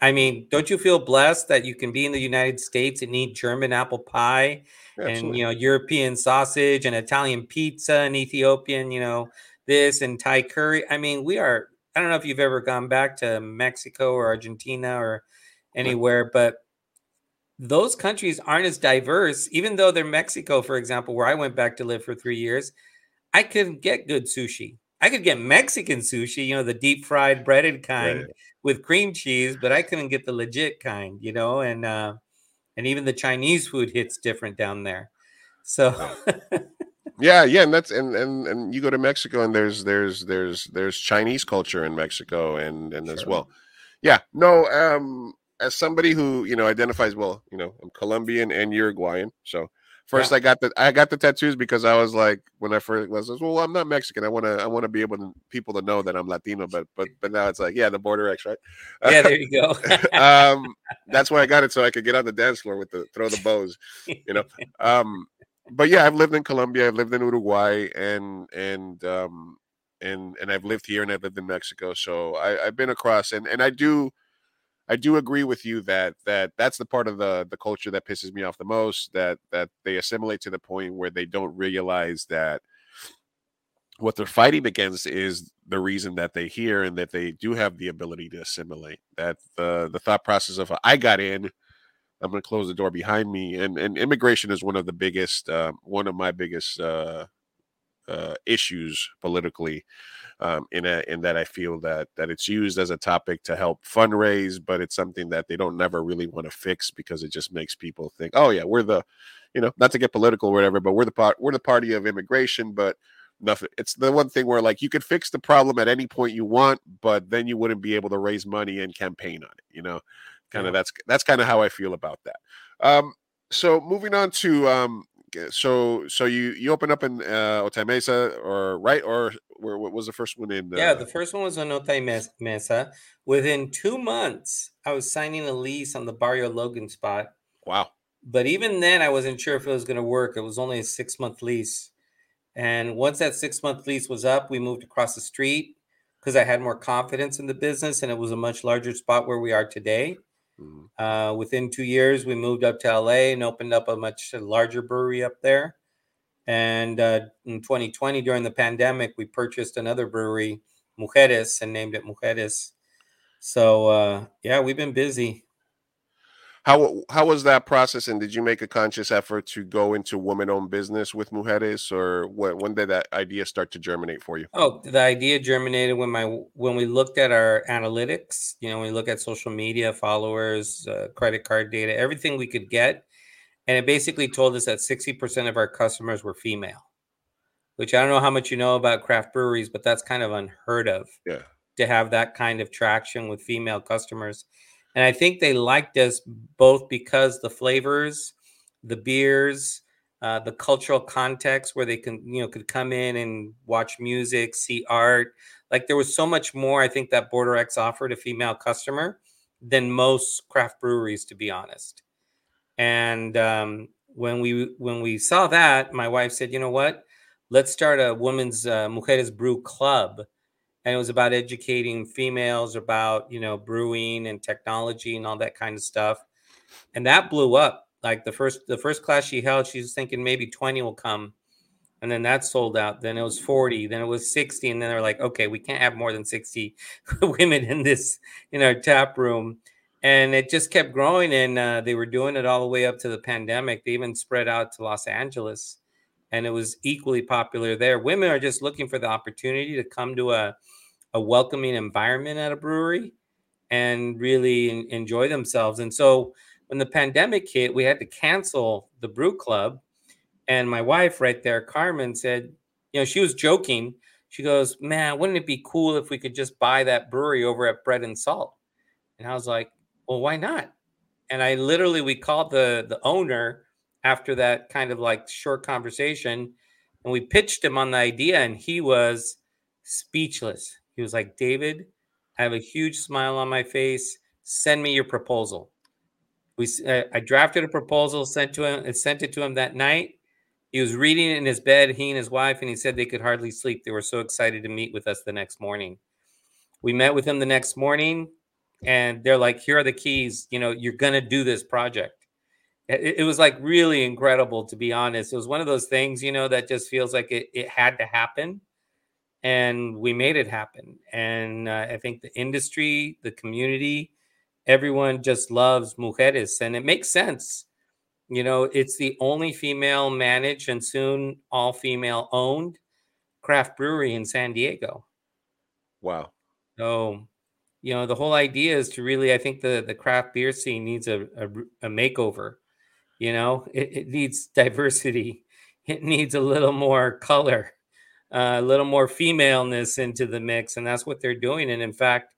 I mean, don't you feel blessed that you can be in the United States and eat German apple pie Absolutely. and, you know, European sausage and Italian pizza and Ethiopian, you know, this and Thai curry? I mean, we are, I don't know if you've ever gone back to Mexico or Argentina or anywhere, but those countries aren't as diverse, even though they're Mexico, for example, where I went back to live for three years, I couldn't get good sushi. I could get Mexican sushi, you know, the deep fried breaded kind right. with cream cheese, but I couldn't get the legit kind, you know, and, uh, and even the Chinese food hits different down there. So yeah, yeah. And that's, and, and, and you go to Mexico and there's, there's, there's, there's Chinese culture in Mexico and, and sure. as well. Yeah, no, um, as somebody who, you know, identifies, well, you know, I'm Colombian and Uruguayan. So first yeah. I got the, I got the tattoos because I was like, when I first was, well, I'm not Mexican. I want to, I want to be able to people to know that I'm Latino, but, but, but now it's like, yeah, the Border X, right? Yeah, there you go. um, that's why I got it. So I could get on the dance floor with the, throw the bows, you know? Um, but yeah, I've lived in Colombia. I've lived in Uruguay and, and, um, and, and I've lived here and I've lived in Mexico. So I, I've been across and, and I do, I do agree with you that that that's the part of the the culture that pisses me off the most, that that they assimilate to the point where they don't realize that what they're fighting against is the reason that they hear and that they do have the ability to assimilate, that the, the thought process of I got in, I'm going to close the door behind me. And, and immigration is one of the biggest, uh, one of my biggest uh, uh, issues politically. Um, in a, in that I feel that that it's used as a topic to help fundraise, but it's something that they don't never really want to fix because it just makes people think, oh yeah, we're the, you know, not to get political or whatever, but we're the part, we're the party of immigration, but nothing. It's the one thing where like you could fix the problem at any point you want, but then you wouldn't be able to raise money and campaign on it. You know, kind yeah. of that's that's kind of how I feel about that. Um, so moving on to um, so so you you open up in uh, Otay Mesa or right or. Where what was the first one in? Uh... Yeah, the first one was on Otay Mesa. Within two months, I was signing a lease on the Barrio Logan spot. Wow! But even then, I wasn't sure if it was going to work. It was only a six month lease, and once that six month lease was up, we moved across the street because I had more confidence in the business, and it was a much larger spot where we are today. Mm-hmm. Uh, within two years, we moved up to L A and opened up a much larger brewery up there. And uh, in twenty twenty, during the pandemic, we purchased another brewery, Mujeres, and named it Mujeres. So, uh, yeah, we've been busy. How how was that process? And did you make a conscious effort to go into woman-owned business with Mujeres? Or what, when did that idea start to germinate for you? Oh, the idea germinated when my when we looked at our analytics. You know, when we look at social media, followers, uh, credit card data, everything we could get. And it basically told us that sixty percent of our customers were female, which I don't know how much you know about craft breweries, but that's kind of unheard of yeah. to have that kind of traction with female customers. And I think they liked us both because the flavors, the beers, uh, the cultural context where they can, you know, could come in and watch music, see art. Like there was so much more, I think, that Border X offered a female customer than most craft breweries, to be honest. And um, when we when we saw that, my wife said, you know what, let's start a women's uh, Mujeres Brew Club. And it was about educating females about, you know, brewing and technology and all that kind of stuff. And that blew up. Like the first the first class she held, she was thinking maybe twenty will come. And then that sold out. Then it was forty. Then it was sixty. And then they're like, OK, we can't have more than sixty women in this in our tap room. And it just kept growing, and uh, they were doing it all the way up to the pandemic. They even spread out to Los Angeles, and it was equally popular there. Women are just looking for the opportunity to come to a, a welcoming environment at a brewery and really in, enjoy themselves. And so when the pandemic hit, we had to cancel the brew club. And my wife right there, Carmen, said, you know, she was joking. She goes, man, wouldn't it be cool if we could just buy that brewery over at Bread and Salt? And I was like, well, why not? And I literally, we called the, the owner after that kind of like short conversation, and we pitched him on the idea, and he was speechless. He was like, David, I have a huge smile on my face. Send me your proposal. We, I, I drafted a proposal, sent to him, and sent it to him that night. He was reading it in his bed, he and his wife, and he said they could hardly sleep. They were so excited to meet with us the next morning. We met with him the next morning. And they're like, here are the keys. You know, you're going to do this project. It, it was like really incredible, to be honest. It was one of those things, you know, that just feels like it, it had to happen. And we made it happen. And uh, I think the industry, the community, everyone just loves Mujeres, and it makes sense. You know, it's the only female managed and soon all female owned craft brewery in San Diego. Wow. So, you know, the whole idea is to really, I think the, the craft beer scene needs a, a, a makeover. You know, it, it needs diversity. It needs a little more color, uh, a little more femaleness into the mix. And that's what they're doing. And in fact,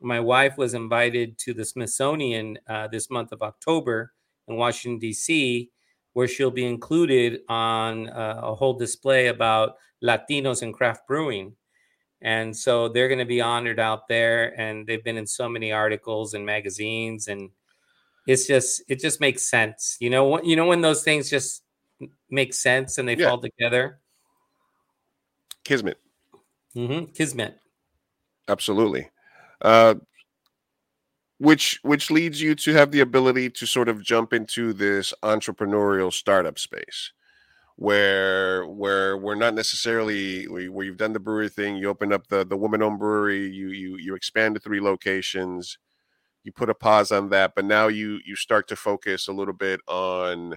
my wife was invited to the Smithsonian uh, this month of October in Washington, D C, where she'll be included on uh, a whole display about Latinos and craft brewing. And so they're going to be honored out there. And they've been in so many articles and magazines. And it's just, it just makes sense. You know, you know when those things just make sense and they yeah. fall together? Kismet. Mm-hmm. Kismet. Absolutely. Uh, which which leads you to have the ability to sort of jump into this entrepreneurial startup space, where where we're not necessarily where you've done the brewery thing. You opened up the the woman-owned brewery. You you you expanded three locations. You put a pause on that, but now you you start to focus a little bit on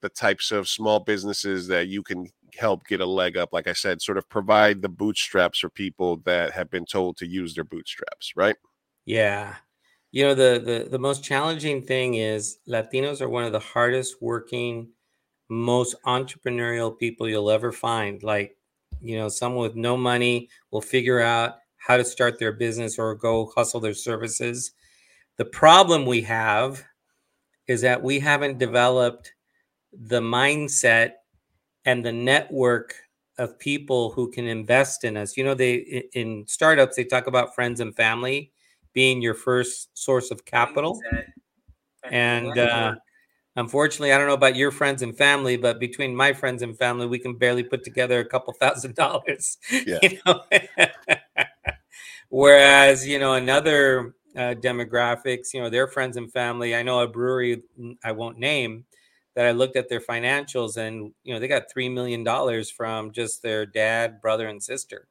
the types of small businesses that you can help get a leg up. Like I said, sort of provide the bootstraps for people that have been told to use their bootstraps, right? Yeah. You know, the, the, the most challenging thing is Latinos are one of the hardest working, most entrepreneurial people you'll ever find. Like, you know, someone with no money will figure out how to start their business or go hustle their services. The problem we have is that we haven't developed the mindset and the network of people who can invest in us. You know, they in startups, they talk about friends and family being your first source of capital. And uh, unfortunately, I don't know about your friends and family, but between my friends and family, we can barely put together a couple thousand dollars. Yeah. You know? Whereas, you know, another uh, demographics, you know, their friends and family, I know a brewery I won't name, that I looked at their financials and, you know, they got three million dollars from just their dad, brother, and sister.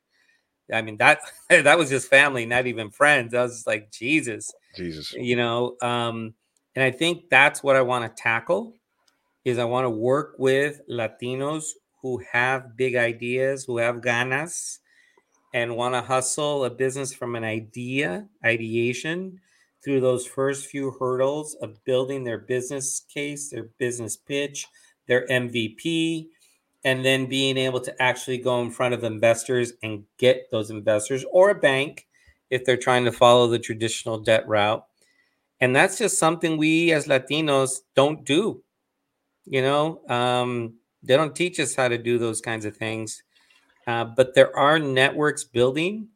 I mean, that, that was just family, not even friends. I was just like, Jesus, Jesus, you know? Um, and I think that's what I want to tackle is I want to work with Latinos who have big ideas, who have ganas and want to hustle a business from an idea, ideation, through those first few hurdles of building their business case, their business pitch, their M V P, and then being able to actually go in front of investors and get those investors or a bank if they're trying to follow the traditional debt route. And that's just something we as Latinos don't do. You know, um, they don't teach us how to do those kinds of things. Uh, but there are networks building.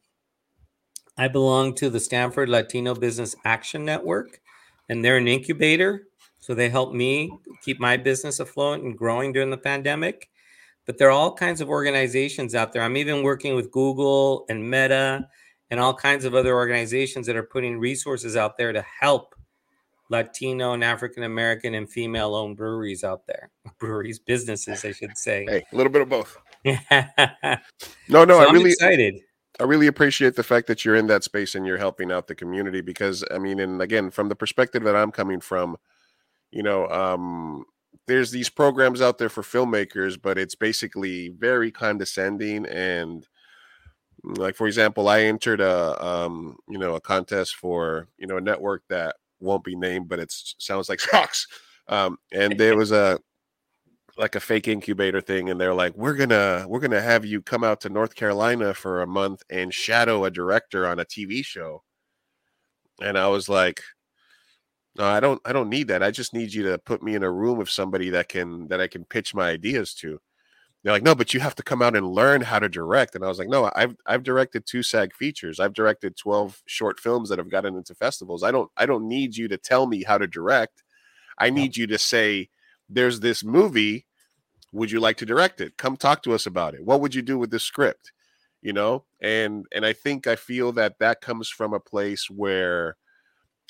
I belong to the Stanford Latino Business Action Network, and they're an incubator. So they help me keep my business afloat and growing during the pandemic. But there are all kinds of organizations out there. I'm even working with Google and Meta and all kinds of other organizations that are putting resources out there to help Latino and African-American and female-owned breweries out there. Breweries, businesses, I should say. Hey, a little bit of both. no, no, so I'm really excited. I really appreciate the fact that you're in that space and you're helping out the community because, I mean, and again, from the perspective that I'm coming from, you know, um, there's these programs out there for filmmakers, but it's basically very condescending. And like, for example, I entered a, um, you know, a contest for, you know, a network that won't be named, but it sounds like Socks. Um, and there was a, like a fake incubator thing. And they're like, we're going to, we're going to have you come out to North Carolina for a month and shadow a director on a T V show. And I was like, no, I don't, I don't need that. I just need you to put me in a room with somebody that can, that I can pitch my ideas to. They're like, no, but you have to come out and learn how to direct. And I was like, no, I've, I've directed two SAG features. I've directed twelve short films that have gotten into festivals. I don't, I don't need you to tell me how to direct. I need you to say, there's this movie. Would you like to direct it? Come talk to us about it. What would you do with the script? You know, and and I think I feel that that comes from a place where,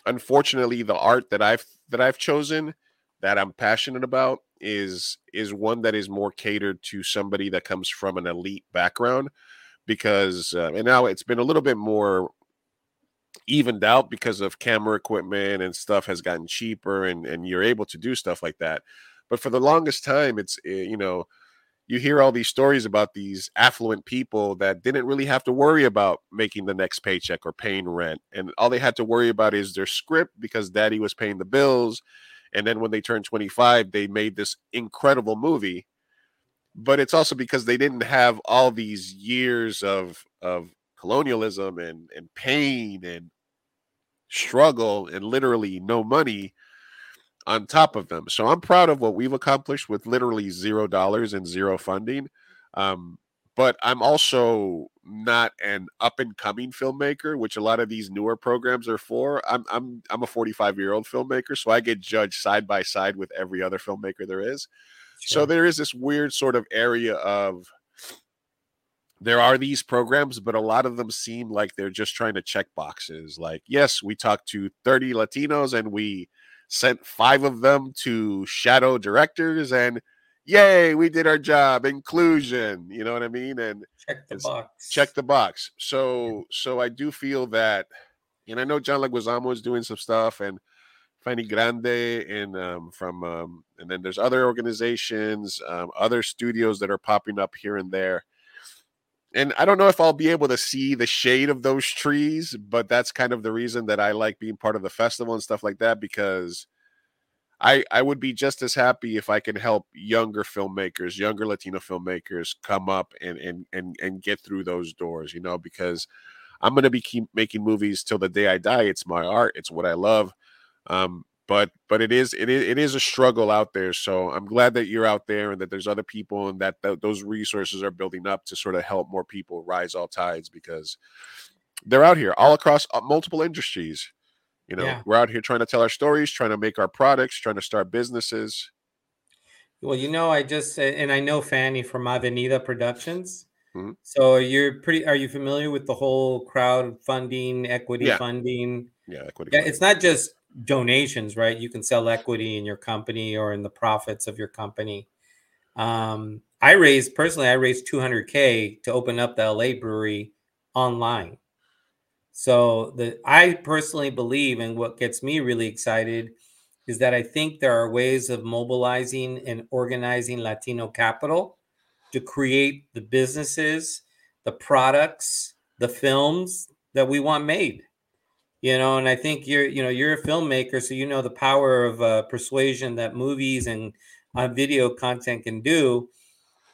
unfortunately, the art that I've that I've chosen that I'm passionate about is is one that is more catered to somebody that comes from an elite background, because uh, and now it's been a little bit more evened out because of camera equipment and stuff has gotten cheaper, and, and you're able to do stuff like that. But for the longest time, it's, you know, you hear all these stories about these affluent people that didn't really have to worry about making the next paycheck or paying rent. And all they had to worry about is their script because daddy was paying the bills. And then when they turned twenty-five, they made this incredible movie. But it's also because they didn't have all these years of of colonialism and, and pain and struggle and literally no money on top of them. So I'm proud of what we've accomplished with literally zero dollars and zero funding. Um, but I'm also not an up and coming filmmaker, which a lot of these newer programs are for. I'm I'm I'm a forty-five year old filmmaker, so I get judged side by side with every other filmmaker there is. Sure. So there is this weird sort of area of there are these programs, but a lot of them seem like they're just trying to check boxes. Like, yes, we talked to thirty Latinos and we sent five of them to shadow directors, and yay, we did our job. Inclusion, you know what I mean? And check the box. Check the box. So, yeah. so I do feel that, and I know John Leguizamo is doing some stuff, and Fanny Grande, and um, from, um, and then there's other organizations, um, other studios that are popping up here and there. And I don't know if I'll be able to see the shade of those trees, but that's kind of the reason that I like being part of the festival and stuff like that, because I I would be just as happy if I can help younger filmmakers, younger Latino filmmakers come up and and and, and get through those doors, you know, because I'm going to be keep making movies till the day I die. It's my art. It's what I love. Um, but but it is it is, it is a struggle out there. So I'm glad that you're out there and that there's other people and that th- those resources are building up to sort of help more people rise all tides, because they're out here all across multiple industries. You know, yeah. We're out here trying to tell our stories, trying to make our products, trying to start businesses. Well, you know, I just and I know Fanny from Avenida Productions. Mm-hmm. So you're pretty. Are you familiar with the whole crowdfunding, equity yeah. funding? Yeah, equity. Yeah, funding. It's not just donations, right? You can sell equity in your company or in the profits of your company. Um, I raised personally, I raised two hundred K to open up the L A brewery online. So the I personally believe, and what gets me really excited is that I think there are ways of mobilizing and organizing Latino capital to create the businesses, the products, the films that we want made. You know, and I think you're, you know, you're a filmmaker, so you know the power of uh, persuasion that movies and uh, video content can do.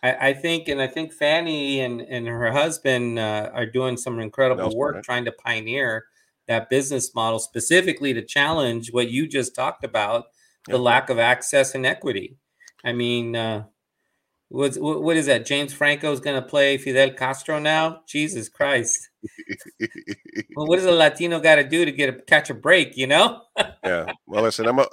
I, I think, and I think Fanny and, and her husband uh, are doing some incredible That's work right. trying to pioneer that business model, specifically to challenge what you just talked about, yeah. the lack of access and equity. I mean, uh, what's, what is that? James Franco is going to play Fidel Castro now? Jesus Christ. Well, what does a Latino got to do to get a catch a break, you know? Yeah. Well, listen, I'm a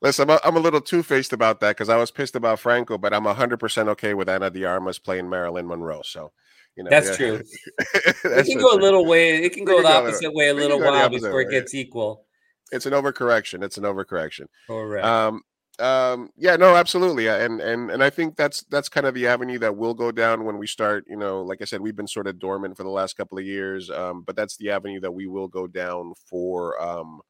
listen, I'm a, I'm a little two-faced about that because I was pissed about Franco, but I'm one hundred percent okay with Ana de Armas playing Marilyn Monroe. So, you know, that's yeah. true. that's it can so go true. a little way. It can go, can the, go opposite little, way a little while before way. It gets equal. It's an overcorrection. It's an overcorrection. Correct. Um, um, yeah. No, absolutely. And and and I think that's that's kind of the avenue that will go down when we start. You know, like I said, we've been sort of dormant for the last couple of years, um, but that's the avenue that we will go down for. Um,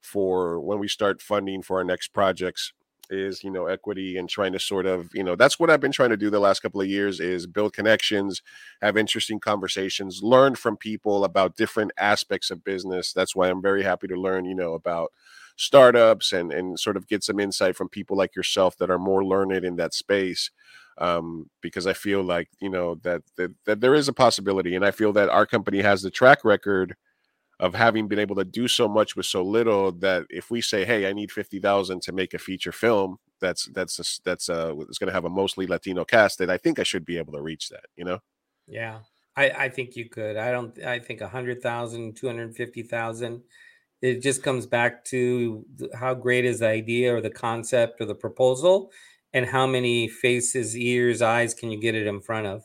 for when we start funding for our next projects is, you know, equity and trying to sort of, you know, that's what I've been trying to do the last couple of years is build connections, have interesting conversations, learn from people about different aspects of business. That's why I'm very happy to learn, you know, about startups and, and sort of get some insight from people like yourself that are more learned in that space. Um, because I feel like, you know, that, that, that there is a possibility. And I feel that our company has the track record of having been able to do so much with so little that if we say, hey, I need fifty thousand to make a feature film, that's, that's, a, that's a, it's going to have a mostly Latino cast, that I think I should be able to reach that, you know? Yeah, I, I think you could. I don't, I think one hundred thousand, two hundred fifty thousand, it just comes back to how great is the idea or the concept or the proposal and how many faces, ears, eyes can you get it in front of?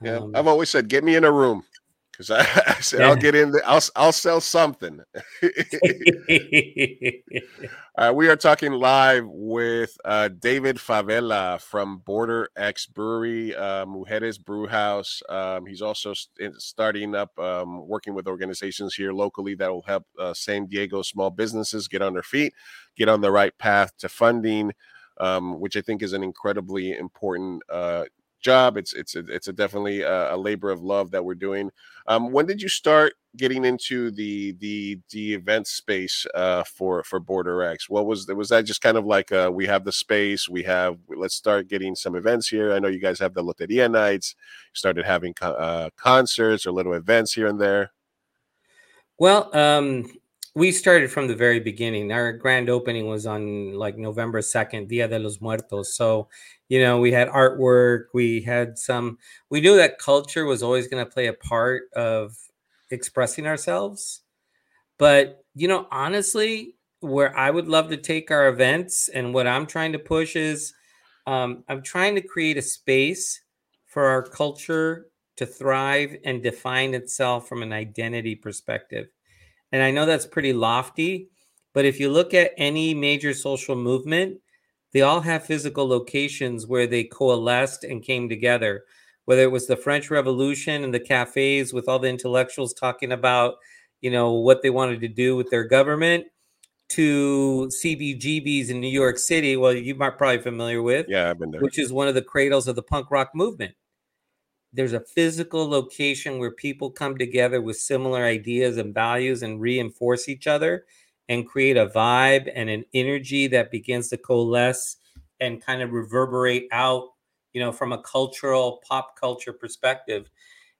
Yeah. Um, I've always said, get me in a room. Because I, I said, yeah. I'll get in there. I'll, I'll sell something. uh, we are talking live with uh, David Favela from Border X Brewery, uh, Mujeres Brew House. Um, he's also st- starting up, um, working with organizations here locally that will help uh, San Diego small businesses get on their feet, get on the right path to funding, um, which I think is an incredibly important uh job. It's it's a, it's a definitely a, a labor of love that we're doing. Um, when did you start getting into the the the event space uh, for for Border X? What was was that just kind of like uh, we have the space, we have let's start getting some events here. I know you guys have the Loteria nights. You started having co- uh, concerts or little events here and there. Well, um, we started from the very beginning. Our grand opening was on like November second, Dia de los Muertos. So. You know, we had artwork, we had some, we knew that culture was always going to play a part of expressing ourselves. But, you know, honestly, where I would love to take our events and what I'm trying to push is um, I'm trying to create a space for our culture to thrive and define itself from an identity perspective. And I know that's pretty lofty, but if you look at any major social movement, they all have physical locations where they coalesced and came together, whether it was the French Revolution and the cafes with all the intellectuals talking about, you know, what they wanted to do with their government, to C B G B's in New York City. Well, you might probably familiar with, yeah, I've been there, which is one of the cradles of the punk rock movement. There's a physical location where people come together with similar ideas and values and reinforce each other and create a vibe and an energy that begins to coalesce and kind of reverberate out, you know, from a cultural pop culture perspective.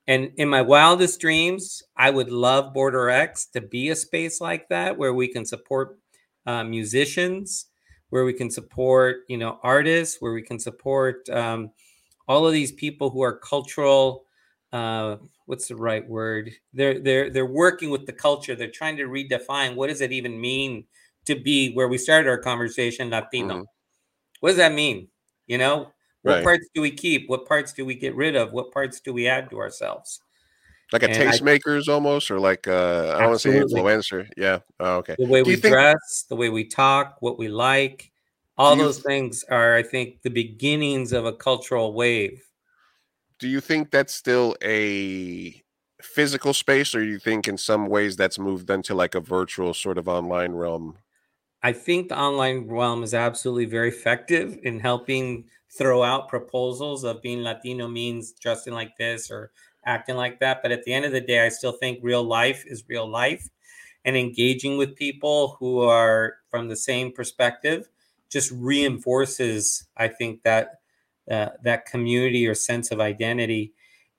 And in my wildest dreams, I would love Border X to be a space like that, where we can support uh, musicians, where we can support, you know, artists, where we can support um, all of these people who are cultural, uh, what's the right word? They're they're they're working with the culture. They're trying to redefine what does it even mean to be where we started our conversation, Latino. Mm-hmm. What does that mean? You know, what right. parts do we keep? What parts do we get rid of? What parts do we add to ourselves? Like a tastemakers almost, or like uh, I don't want to say influencer. Yeah. Oh, okay. The way do we think- dress, the way we talk, what we like, all do those you- things are, I think, the beginnings of a cultural wave. Do you think that's still a physical space, or you think in some ways that's moved into like a virtual sort of online realm? I think the online realm is absolutely very effective in helping throw out proposals of being Latino means dressing like this or acting like that. But at the end of the day, I still think real life is real life, and engaging with people who are from the same perspective just reinforces, I think, that Uh, that community or sense of identity.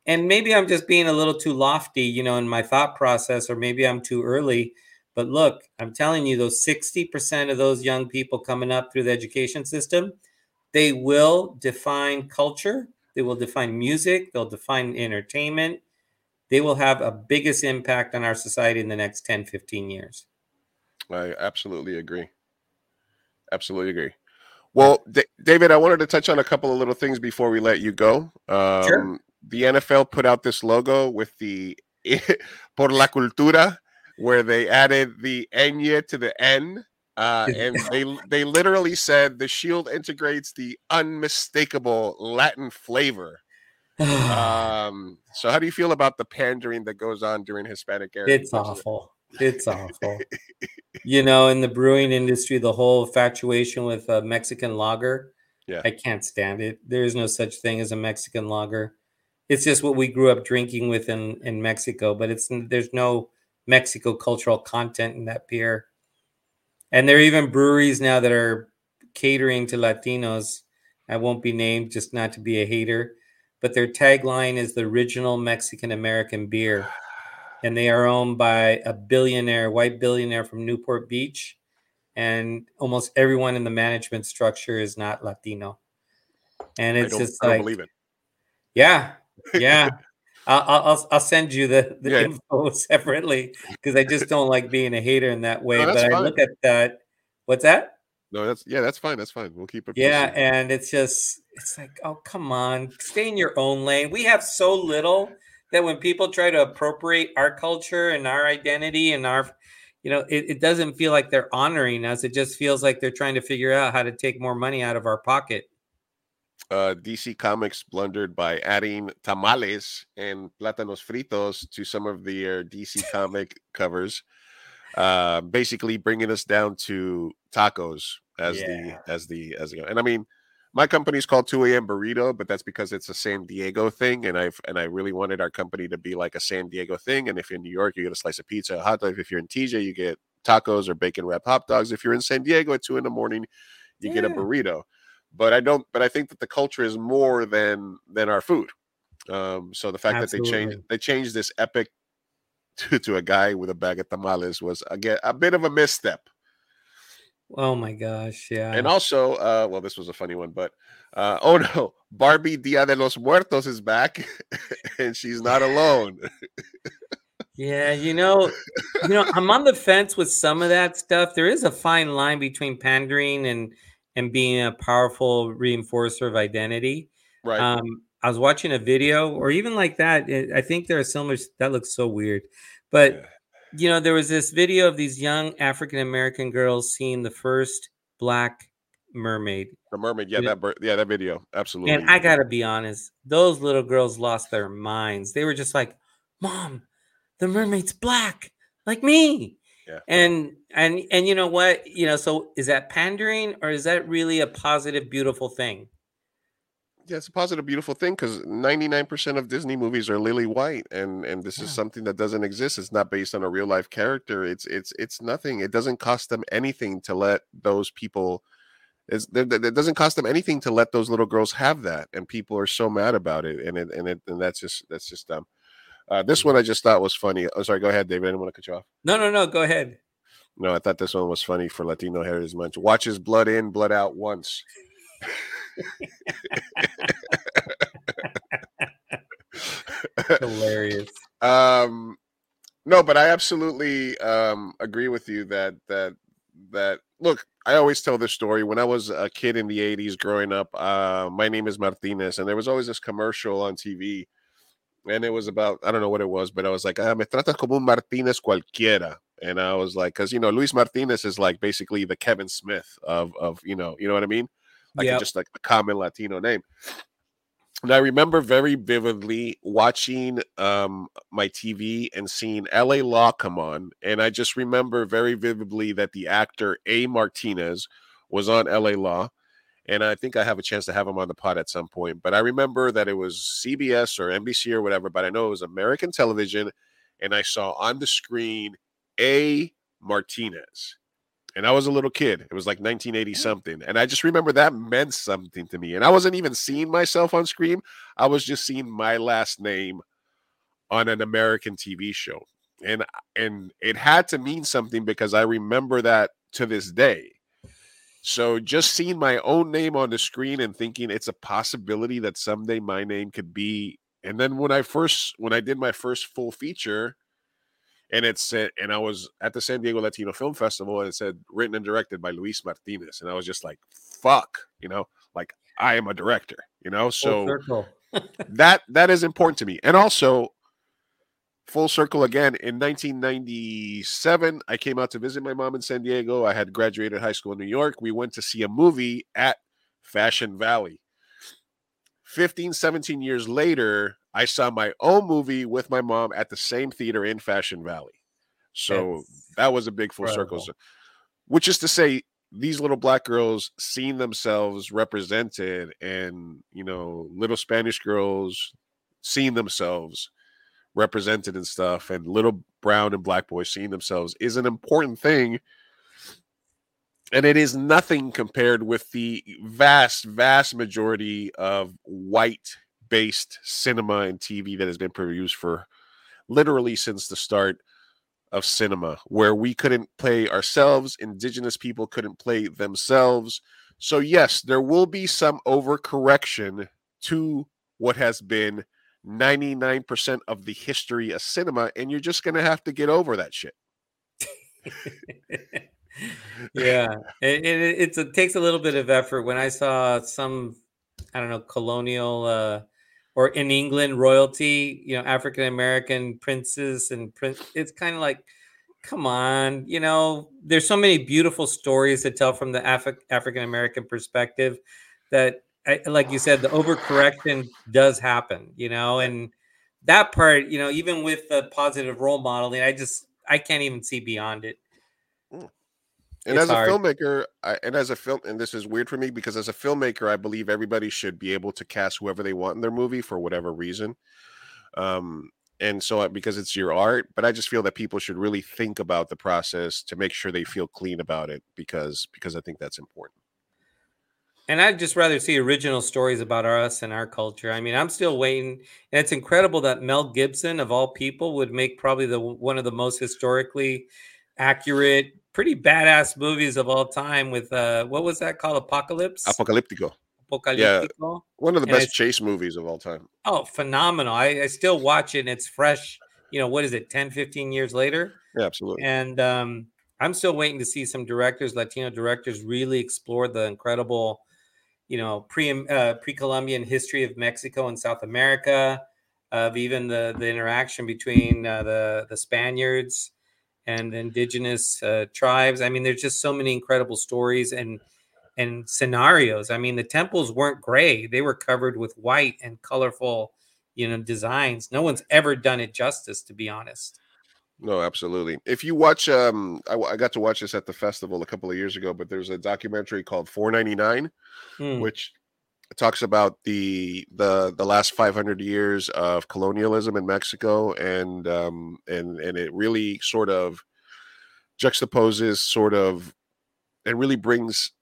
And maybe I'm just being a little too lofty, you know, in my thought process, or maybe I'm too early. But look, I'm telling you, those sixty percent of those young people coming up through the education system, they will define culture. They will define music. They'll define entertainment. They will have a biggest impact on our society in the next ten, fifteen years. I absolutely agree. Absolutely agree. Well, D- David, I wanted to touch on a couple of little things before we let you go. Um, sure. The N F L put out this logo with the Por la Cultura, where they added the Enya to the N. Uh, and they they literally said the shield integrates the unmistakable Latin flavor. um, so how do you feel about the pandering that goes on during Hispanic era? It's awful. It's awful. You know, in the brewing industry, the whole infatuation with uh, Mexican lager. Yeah. I can't stand it. There is no such thing as a Mexican lager. It's just what we grew up drinking with in, in Mexico, but it's there's no Mexico cultural content in that beer. And there are even breweries now that are catering to Latinos. I won't be named, just not to be a hater, but their tagline is the original Mexican American beer. And they are owned by a billionaire, white billionaire from Newport Beach. And almost everyone in the management structure is not Latino. And it's just like, I don't believe it. Yeah. Yeah. I'll, I'll I'll send you the, the yeah. info separately, because I just don't like being a hater in that way. No, but fine. I look at that. What's that? No, that's, yeah, that's fine. That's fine. We'll keep it. Yeah. Pushing. And it's just, it's like, oh, come on. Stay in your own lane. We have so little that when people try to appropriate our culture and our identity and our, you know, it, it doesn't feel like they're honoring us. It just feels like they're trying to figure out how to take more money out of our pocket. Uh, D C Comics blundered by adding tamales and plátanos fritos to some of their D C comic covers, uh, basically bringing us down to tacos as yeah. the as the as the. And I mean, my company's called two A M Burrito, but that's because it's a San Diego thing, and I've and I really wanted our company to be like a San Diego thing. And if you're in New York, you get a slice of pizza, a hot dog. If you're in T J, you get tacos or bacon wrapped hot dogs. If you're in San Diego at two in the morning, you yeah. get a burrito. But I don't. But I think that the culture is more than than our food. Um, so the fact Absolutely. that they changed they changed this epic to, to a guy with a bag of tamales was again a bit of a misstep. Oh my gosh! Yeah. And also, uh, well, this was a funny one, but uh, oh no, Barbie Dia de los Muertos is back, and she's not alone. Yeah, you know, you know, I'm on the fence with some of that stuff. There is a fine line between pandering and. and being a powerful reinforcer of identity. Right. Um, I was watching a video or even like that. It, I think there are similar. That looks so weird. But, yeah. you know, there was this video of these young African-American girls seeing the first black mermaid. The mermaid. Yeah, that yeah, that video. Absolutely. And I got to be honest. Those little girls lost their minds. They were just like, Mom, the mermaid's black like me. Yeah. And, and, and you know what, you know, so is that pandering or is that really a positive, beautiful thing? Yeah, it's a positive, beautiful thing. Cause ninety-nine percent of Disney movies are lily white. And, and this yeah. is something that doesn't exist. It's not based on a real life character. It's, it's, it's nothing. It doesn't cost them anything to let those people, it's, it doesn't cost them anything to let those little girls have that. And people are so mad about it. And it, and it, and that's just, that's just dumb. Uh, this one I just thought was funny. Oh, sorry. Go ahead, David. I didn't want to cut you off. No, no, no. Go ahead. No, I thought this one was funny for Latino Heritage Month. Watch his blood in, blood out once. Hilarious. Um, no, but I absolutely um, agree with you that that that look. I always tell this story. When I was a kid in the eighties, growing up, uh, my name is Martinez, and there was always this commercial on T V. And it was about, I don't know what it was, but I was like, ah, me tratas como un Martinez cualquiera. And I was like, because, you know, Luis Martinez is like basically the Kevin Smith of, of you know, you know what I mean? Like yep. just like a common Latino name. And I remember very vividly watching um, my T V and seeing L A Law come on. And I just remember very vividly that the actor A. Martinez was on L A Law. And I think I have a chance to have him on the pod at some point. But I remember that it was C B S or N B C or whatever, but I know it was American television. And I saw on the screen A. Martinez. And I was a little kid. It was like nineteen eighty something. And I just remember that meant something to me. And I wasn't even seeing myself on screen. I was just seeing my last name on an American T V show. And, and it had to mean something because I remember that to this day. So just seeing my own name on the screen and thinking it's a possibility that someday my name could be. And then when I first, when I did my first full feature and it said, and I was at the San Diego Latino Film Festival and it said written and directed by Luis Martinez. And I was just like, fuck, you know, like I am a director, you know, so that, that is important to me. And also full circle again, in nineteen ninety-seven, I came out to visit my mom in San Diego. I had graduated high school in New York. We went to see a movie at Fashion Valley. fifteen, seventeen years later, I saw my own movie with my mom at the same theater in Fashion Valley. So it's that was a big full circle. Which is to say, these little black girls seeing themselves represented and, you know, little Spanish girls seeing themselves represented and stuff, and little brown and black boys seeing themselves is an important thing, and it is nothing compared with the vast vast majority of white based cinema and T V that has been produced for literally since the start of cinema, where we couldn't play ourselves, indigenous people couldn't play themselves. So yes, there will be some overcorrection to what has been ninety-nine percent of the history of cinema, and you're just gonna have to get over that shit. Yeah, it, it, it's, it takes a little bit of effort. When I saw some, I don't know, colonial uh, or in England, royalty, you know, African American princes and prince. It's kind of like, come on, you know, there's so many beautiful stories to tell from the Af- African American perspective that, I, like you said, the overcorrection does happen, you know, and that part, you know, even with the positive role modeling, I just, I can't even see beyond it. Mm. And it's as a hard. filmmaker, I, and as a film, and this is weird for me because as a filmmaker, I believe everybody should be able to cast whoever they want in their movie for whatever reason. Um, and so because it's your art, but I just feel that people should really think about the process to make sure they feel clean about it because, because I think that's important. And I'd just rather see original stories about us and our culture. I mean, I'm still waiting. And it's incredible that Mel Gibson, of all people, would make probably the one of the most historically accurate, pretty badass movies of all time with, uh, what was that called? Apocalypse? Apocalyptico. Apocalyptico. Yeah, one of the and best I, chase movies of all time. Oh, phenomenal. I, I still watch it, and it's fresh. You know, what is it, ten, fifteen years later? Yeah, absolutely. And um, I'm still waiting to see some directors, Latino directors, really explore the incredible... you know, pre uh, pre-Columbian history of Mexico and South America, of even the, the interaction between uh, the, the Spaniards and indigenous uh, tribes. I mean, there's just so many incredible stories and and scenarios. I mean, the temples weren't gray. They were covered with white and colorful, you know, designs. No one's ever done it justice, to be honest. No, absolutely. If you watch, um, I, I got to watch this at the festival a couple of years ago, but there's a documentary called four ninety-nine, mm. which talks about the the the last five hundred years of colonialism in Mexico, and um, and and it really sort of juxtaposes, sort of, and really brings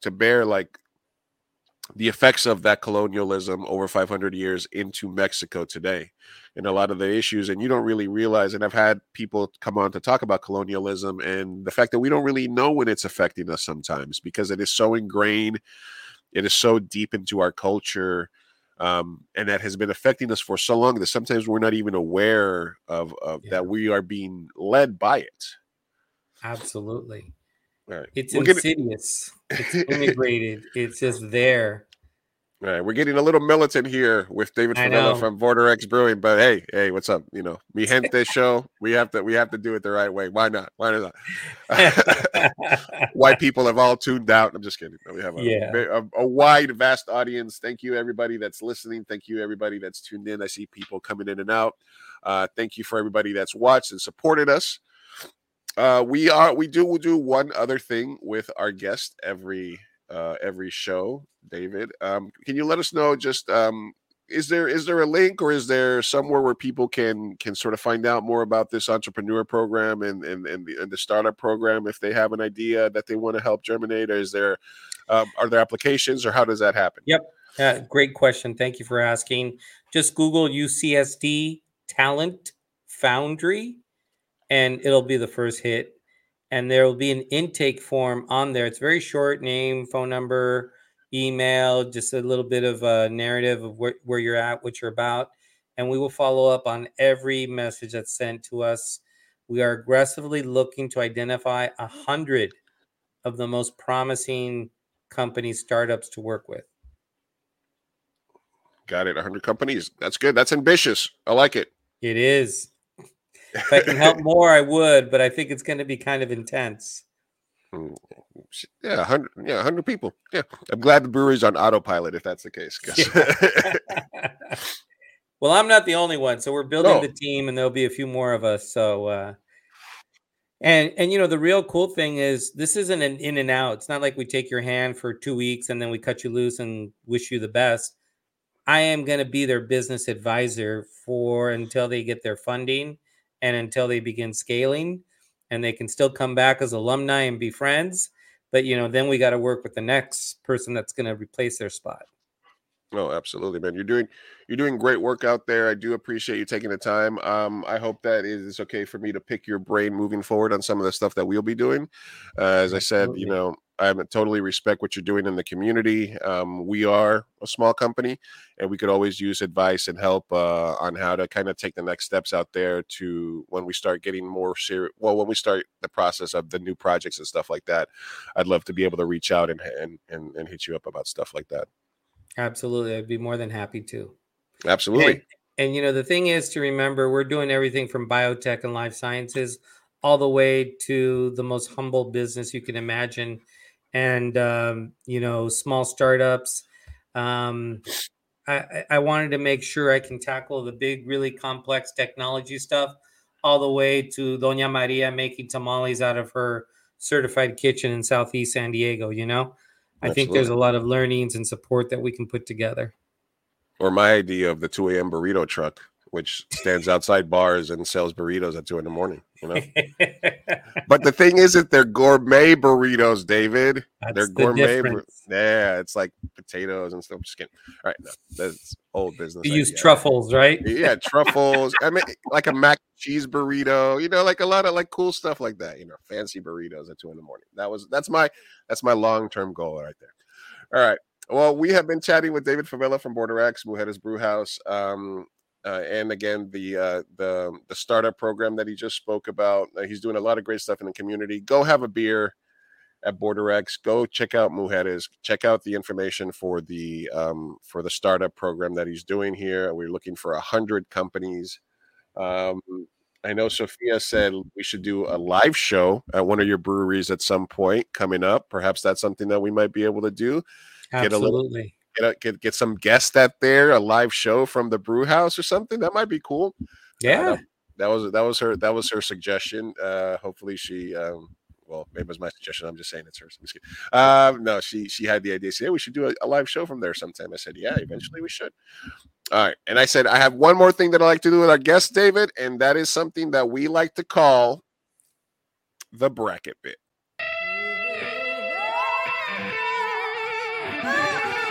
to bear like the effects of that colonialism over five hundred years into Mexico today and a lot of the issues. And you don't really realize, and I've had people come on to talk about colonialism and the fact that we don't really know when it's affecting us sometimes because it is so ingrained. It is so deep into our culture. Um, and that has been affecting us for so long that sometimes we're not even aware of, of yeah. that we are being led by it. Absolutely. All right. It's we're insidious. Getting... it's integrated. It's just there. All right, we're getting a little militant here with David Favela from Border X Brewing, but hey, hey, what's up? You know, mi gente show. We have to, we have to do it the right way. Why not? Why not? White people have all tuned out. I'm just kidding. We have a, yeah. a, a wide, vast audience. Thank you, everybody that's listening. Thank you, everybody that's tuned in. I see people coming in and out. Uh, thank you for everybody that's watched and supported us. Uh, we are we do we do one other thing with our guest every uh, every show, David. Um, can you let us know just um, is there is there a link or is there somewhere where people can can sort of find out more about this entrepreneur program and and and the, and the startup program if they have an idea that they want to help germinate? Or is there um, are there applications or how does that happen? Yep, uh, great question. Thank you for asking. Just Google U C S D Talent Foundry. And it'll be the first hit. And there will be an intake form on there. It's very short, name, phone number, email, just a little bit of a narrative of where, where you're at, what you're about. And we will follow up on every message that's sent to us. We are aggressively looking to identify one hundred of the most promising company startups to work with. Got it. one hundred companies. That's good. That's ambitious. I like it. It is. If I can help more, I would, but I think it's going to be kind of intense. Yeah, one hundred, yeah, one hundred people. Yeah, I'm glad the brewery's on autopilot if that's the case. Yeah. Well, I'm not the only one, so we're building no. the team, and there'll be a few more of us. So, uh, and and you know, the real cool thing is this isn't an in and out. It's not like we take your hand for two weeks and then we cut you loose and wish you the best. I am going to be their business advisor for until they get their funding. And until they begin scaling, and they can still come back as alumni and be friends. But, you know, then we got to work with the next person that's going to replace their spot. Oh, absolutely, man. You're doing you're doing great work out there. I do appreciate you taking the time. Um, I hope that it is okay for me to pick your brain moving forward on some of the stuff that we'll be doing. Uh, as I said, absolutely. You know, I totally respect what you're doing in the community. Um, we are a small company, and we could always use advice and help uh, on how to kind of take the next steps out there to when we start getting more serious. Well, when we start the process of the new projects and stuff like that, I'd love to be able to reach out and and and, and hit you up about stuff like that. Absolutely. I'd be more than happy to. Absolutely. And, and, you know, the thing is to remember, we're doing everything from biotech and life sciences all the way to the most humble business you can imagine. And, um, you know, small startups. Um, I, I wanted to make sure I can tackle the big, really complex technology stuff all the way to Doña Maria making tamales out of her certified kitchen in Southeast San Diego. You know, Absolutely. I think there's a lot of learnings and support that we can put together. Or my idea of the two a.m. burrito truck, which stands outside bars and sells burritos at two in the morning. You know, but the thing is that they're gourmet burritos, David. That's they're gourmet. The bur- yeah, it's like potatoes and stuff. Just kidding. All right, no, that's old business. You idea. Use truffles, right? Yeah, truffles. I mean, like a mac and cheese burrito. You know, like a lot of like cool stuff like that. You know, fancy burritos at two in the morning. That was that's my that's my long term goal right there. All right. Well, we have been chatting with David Favela from Border X, Mujeres Brew House. Um, Uh, and again, the uh, the the startup program that he just spoke about. Uh, he's doing a lot of great stuff in the community. Go have a beer at Border X. Go check out Mujeres. Check out the information for the um, for the startup program that he's doing here. We're looking for a hundred companies. Um, I know Sophia said we should do a live show at one of your breweries at some point coming up. Perhaps that's something that we might be able to do. Absolutely. Get a Get, get get some guests out there, a live show from the brew house or something. That might be cool. Yeah, uh, that, that was that was her that was her suggestion. Uh, hopefully she, um, well, maybe it was my suggestion. I'm just saying it's hers. Um, no, she she had the idea. She said, hey, we should do a, a live show from there sometime. I said, yeah, eventually we should. All right, and I said I have one more thing that I like to do with our guests, David, and that is something that we like to call the bracket bit.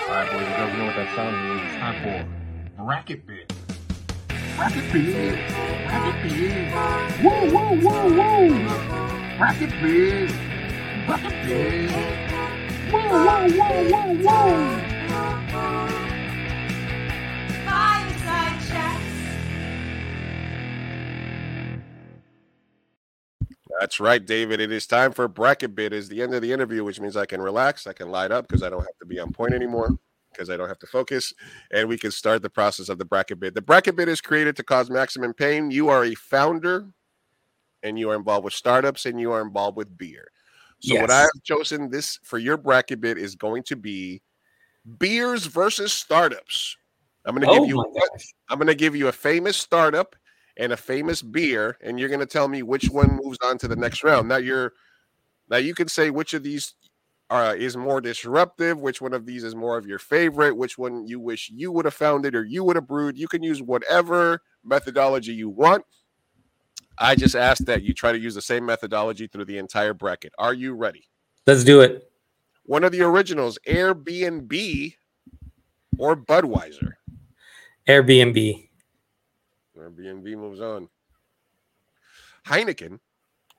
All right, boys and girls, you know what that sound is. It's time for Bracket Bit. Bracket Bit. Bracket Bit. Woo, woo, woo, woo. Bracket Bit. Bracket Bit. Woo, woo, woo, woo, woo. Fireside Chats. That's right, David. It is time for Bracket Bit. It's the end of the interview, which means I can relax. I can light up because I don't have to be on point anymore. Because I don't have to focus, and we can start the process of the bracket bit. The bracket bit is created to cause maximum pain. You are a founder, and you are involved with startups, and you are involved with beer. So yes. What I have chosen this for your bracket bit is going to be beers versus startups. I'm going to oh give you I'm going to give you a famous startup and a famous beer, and you're going to tell me which one moves on to the next round. Now you're now you can say which of these Uh, is more disruptive, which one of these is more of your favorite, which one you wish you would have founded or you would have brewed. You can use whatever methodology you want. I just ask that you try to use the same methodology through the entire bracket. Are you ready? Let's do it. One of the originals, Airbnb or Budweiser? Airbnb. Airbnb moves on. Heineken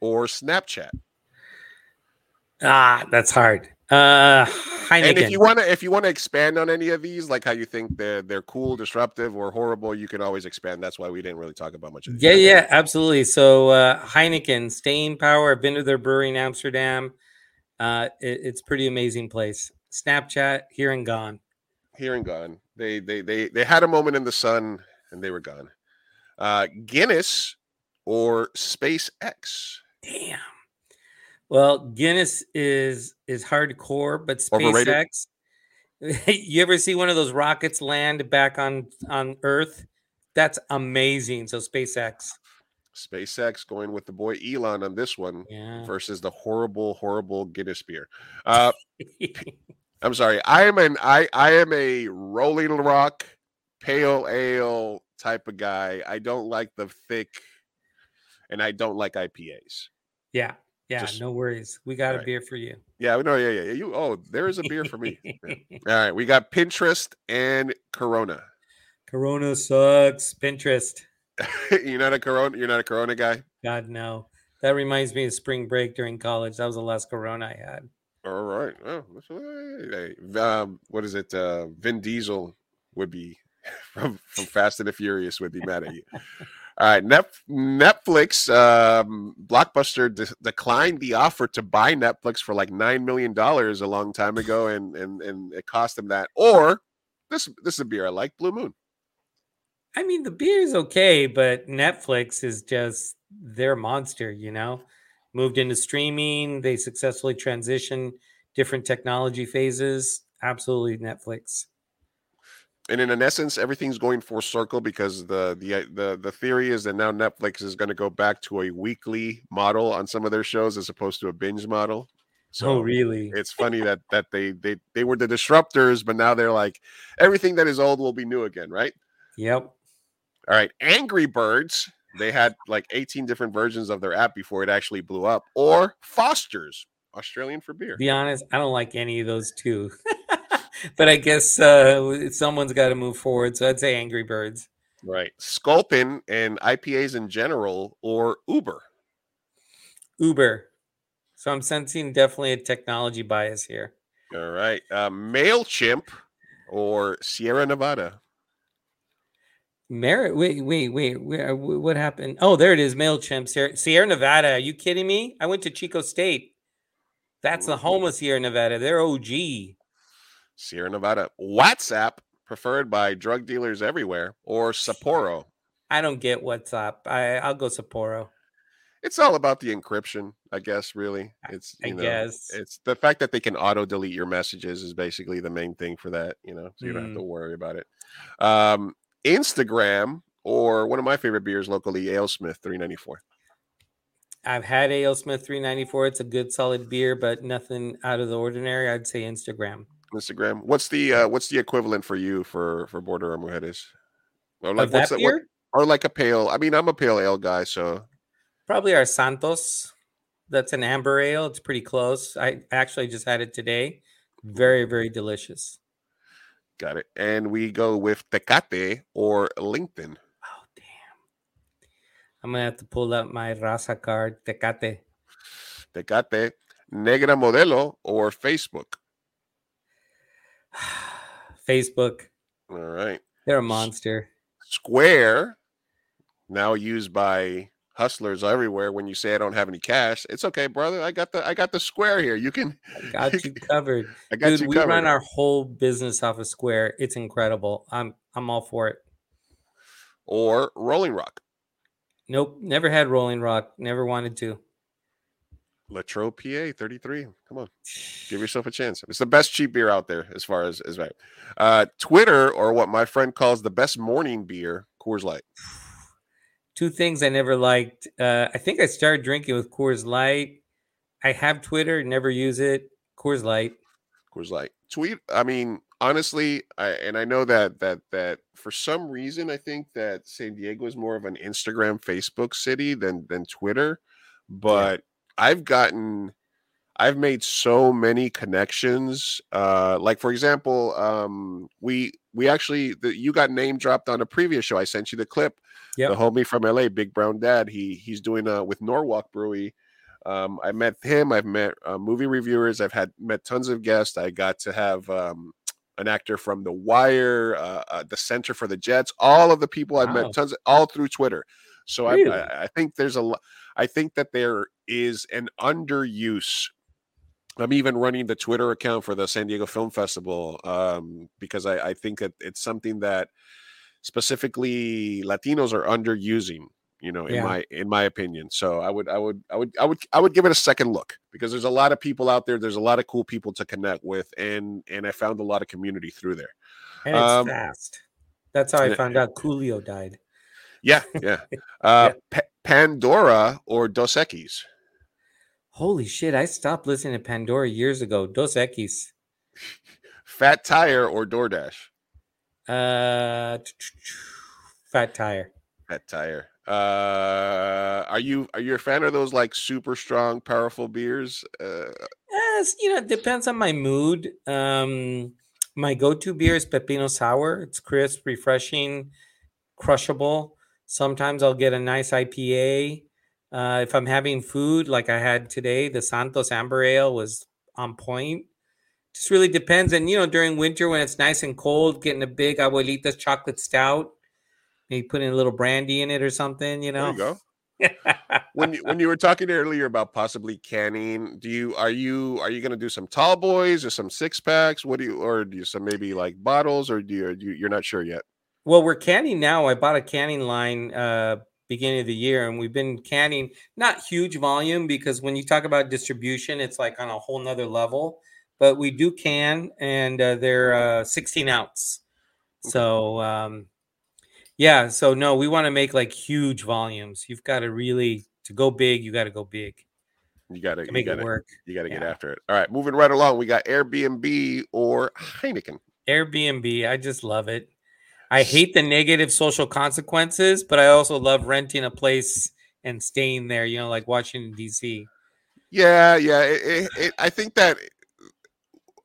or Snapchat? Ah, that's hard. Uh, Heineken. And if you want to, if you want to expand on any of these, like how you think they're they're cool, disruptive, or horrible, you can always expand. That's why we didn't really talk about much of these. Yeah, yeah, absolutely. So uh, Heineken, staying power. I've been to their brewery in Amsterdam. Uh, it, it's pretty amazing place. Snapchat, here and gone. Here and gone. They they they they had a moment in the sun and they were gone. Uh, Guinness or SpaceX? Damn. Well, Guinness is is hardcore, but SpaceX. You ever see one of those rockets land back on, on Earth? That's amazing. So SpaceX. SpaceX going with the boy Elon on this one yeah. versus the horrible, horrible Guinness beer. Uh, I'm sorry. I am an I, I am a Rolling Rock pale ale type of guy. I don't like the thick, and I don't like I P As. Yeah. Yeah, Just, no worries. We got a right. beer for you. Yeah, no, yeah, yeah, yeah. You, oh, there is a beer for me. Yeah. All right, we got Pinterest and Corona. Corona sucks. Pinterest. You're not a Corona. You're not a Corona guy. God no. That reminds me of spring break during college. That was the last Corona I had. All right. Oh, um, what is it? Uh, Vin Diesel would be from from Fast and the Furious would be mad at you. All right, Netflix, um, Blockbuster de- declined the offer to buy Netflix for like nine million dollars a long time ago, and and and it cost them that. Or, this this is a beer I like, Blue Moon. I mean, the beer is okay, but Netflix is just their monster, you know? Moved into streaming. They successfully transitioned different technology phases. Absolutely Netflix. And in an essence, everything's going full circle because the the the the theory is that now Netflix is going to go back to a weekly model on some of their shows as opposed to a binge model. So oh, really? It's funny that that they they they were the disruptors, but now they're like, everything that is old will be new again, right? Yep. All right. Angry Birds. They had like eighteen different versions of their app before it actually blew up. Or Foster's, Australian for beer. To be honest, I don't like any of those two. But I guess uh, someone's got to move forward, so I'd say Angry Birds. Right. Sculpin and I P As in general, or Uber. Uber. So I'm sensing definitely a technology bias here. All right. Uh, MailChimp or Sierra Nevada. Merit. Wait, wait, wait. Where, what happened? Oh, there it is. MailChimp. Sierra, Sierra Nevada. Are you kidding me? I went to Chico State. That's the home of Sierra Nevada. They're O G. Sierra Nevada. WhatsApp, preferred by drug dealers everywhere, or Sapporo. I don't get WhatsApp. I, I'll go Sapporo. It's all about the encryption, I guess, really. It's you I know, guess. It's the fact that they can auto-delete your messages is basically the main thing for that, you know, so you don't mm. have to worry about it. Um, Instagram, or one of my favorite beers locally, Alesmith three ninety-four. I've had Alesmith three ninety-four. It's a good, solid beer, but nothing out of the ordinary. I'd say Instagram. Instagram. What's the uh, what's the equivalent for you for for Border or Mujeres? Or like, what's that, what, or like a pale? I mean, I'm a pale ale guy, so probably our Santos. That's an amber ale. It's pretty close. I actually just had it today. Very, very delicious. Got it. And we go with Tecate or LinkedIn. Oh damn! I'm gonna have to pull out my Raza card. Tecate. Tecate. Negra Modelo or Facebook. Facebook. All right. They're a monster. Square, now used by hustlers everywhere. When you say I don't have any cash, it's okay, brother. I got the I got the Square here. You can I got you, you covered. I got Dude, you we covered. Run our whole business off of Square. It's incredible. I'm I'm all for it. Or Rolling Rock. Nope. Never had Rolling Rock. Never wanted to. Latrobe, P A, thirty-three. Come on. Give yourself a chance. It's the best cheap beer out there as far as, as right. Uh, Twitter, or what my friend calls the best morning beer, Coors Light. Two things I never liked. Uh, I think I started drinking with Coors Light. I have Twitter, never use it. Coors Light. Coors Light. Tweet. I mean, honestly, I, and I know that that that for some reason, I think that San Diego is more of an Instagram, Facebook city than, than Twitter. But yeah. I've gotten, I've made so many connections. Uh, like, for example, um, we we actually, the, you got name dropped on a previous show. I sent you the clip. Yep. The homie from L A, Big Brown Dad, he he's doing uh, with Norwalk Brewery. Um, I met him. I've met uh, movie reviewers. I've had met tons of guests. I got to have um, an actor from The Wire, uh, uh, the Center for the Jets, all of the people I've wow. met, tons of, all through Twitter. So really? I, I think there's a lot. I think that there is an underuse. I'm even running the Twitter account for the San Diego Film Festival um, because I, I think that it's something that specifically Latinos are underusing. You know, in yeah. my in my opinion. So I would I would I would I would I would give it a second look because there's a lot of people out there. There's a lot of cool people to connect with, and and I found a lot of community through there. And it's um, fast. That's how I found it, out Coolio died. Yeah, yeah. Uh, yeah. P- Pandora or Dos Equis? Holy shit, I stopped listening to Pandora years ago. Dos Equis. Fat Tire or DoorDash? Uh, t- t- t- Fat Tire. Fat Tire. Uh, are you are you a fan of those like super strong, powerful beers? Uh, yes, you know, it depends on my mood. Um, my go-to beer is Pepino Sour. It's crisp, refreshing, crushable. Sometimes I'll get a nice I P A. Uh, if I'm having food, like I had today, the Santos Amber Ale was on point. Just really depends. And, you know, during winter when it's nice and cold, getting a big Abuelita's chocolate stout, maybe putting a little brandy in it or something, you know. There you go. when, you, when you were talking earlier about possibly canning, do you are you are you going to do some tall boys or some six packs? What do you or do you some maybe like bottles or do you, you you're not sure yet? Well, we're canning now. I bought a canning line uh, beginning of the year, and we've been canning, not huge volume, because when you talk about distribution, it's like on a whole nother level. But we do can, and uh, they're uh, sixteen ounce. So, um, yeah. So, no, we want to make like huge volumes. You've got to really, to go big, you got to go big. You got to make gotta, it work. You got to yeah. get after it. All right. Moving right along. We got Airbnb or Heineken. Airbnb. I just love it. I hate the negative social consequences, but I also love renting a place and staying there, you know, like Washington, D C. Yeah. Yeah. It, it, it, I think that.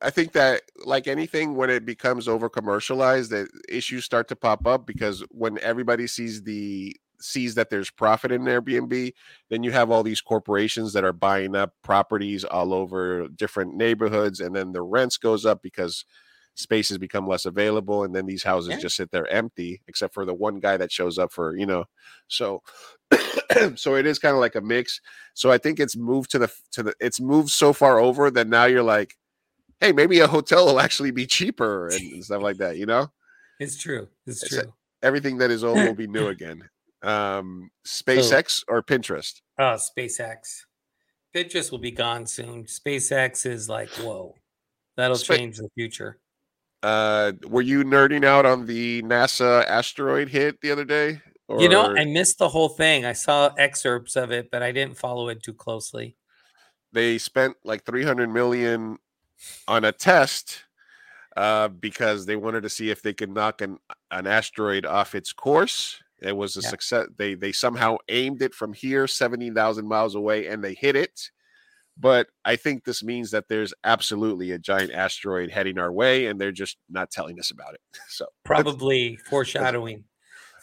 I think that, like anything, when it becomes over commercialized, that issues start to pop up, because when everybody sees the sees that there's profit in Airbnb, then you have all these corporations that are buying up properties all over different neighborhoods, and then the rents goes up because space has become less available, and then these houses yeah. just sit there empty, except for the one guy that shows up for, you know, so so it is kind of like a mix. So I think it's moved to the to the it's moved so far over that now you're like, hey, maybe a hotel will actually be cheaper and stuff like that, you know? It's true. It's, it's true. Like everything that is old will be new again. Um, SpaceX oh. or Pinterest? Oh, SpaceX. Pinterest will be gone soon. SpaceX is like, whoa. That'll Sp- change the future. Uh, were you nerding out on the NASA asteroid hit the other day? Or... You know, I missed the whole thing. I saw excerpts of it, but I didn't follow it too closely. They spent like three hundred million dollars on a test uh because they wanted to see if they could knock an an asteroid off its course. It was a yeah. success. They they somehow aimed it from here seventy thousand miles away, and they hit it. But I think this means that there's absolutely a giant asteroid heading our way, and they're just not telling us about it. So probably foreshadowing.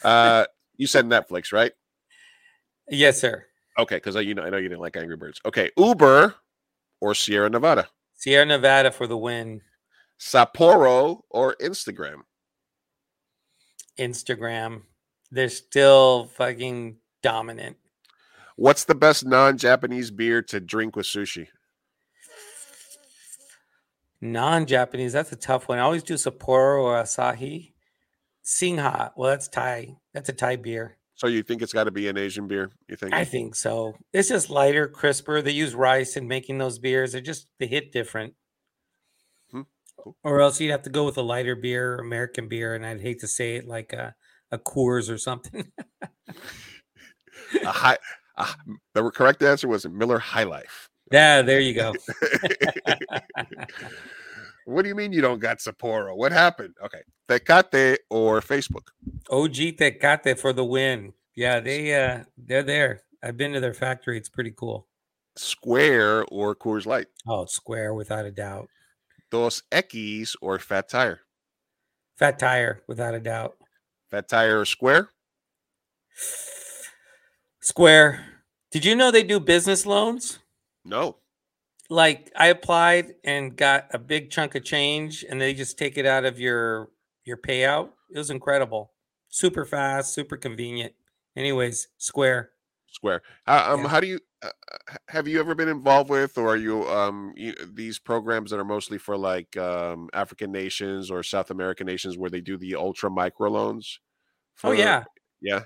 Uh you said Netflix, right? Yes, sir. Okay, because you know I know you didn't like Angry Birds. Okay, Uber or Sierra Nevada? Sierra Nevada for the win. Sapporo or Instagram? Instagram. They're still fucking dominant. What's the best non-Japanese beer to drink with sushi? Non-Japanese. That's a tough one. I always do Sapporo or Asahi. Singha. Well, that's Thai. That's a Thai beer. So you think it's got to be an Asian beer? You think? I think so. It's just lighter, crisper. They use rice in making those beers. They're just they hit different. Hmm. Cool. Or else you'd have to go with a lighter beer, American beer, and I'd hate to say it, like a, a Coors or something. a high, a, the correct answer was a Miller High Life. Yeah, there you go. What do you mean you don't got Sapporo? What happened? Okay. Tecate or Facebook? O G Tecate for the win. Yeah, they, uh, they're there. I've been to their factory. It's pretty cool. Square or Coors Light? Oh, Square without a doubt. Dos Equis or Fat Tire? Fat Tire without a doubt. Fat Tire or Square? Square. Did you know they do business loans? No. Like I applied and got a big chunk of change, and they just take it out of your your payout. It was incredible, super fast, super convenient. Anyways, Square. Square. Uh, um, yeah. How do you uh, have you ever been involved with, or are you um you, these programs that are mostly for like um African nations or South American nations where they do the ultra micro loans? For, oh yeah, yeah,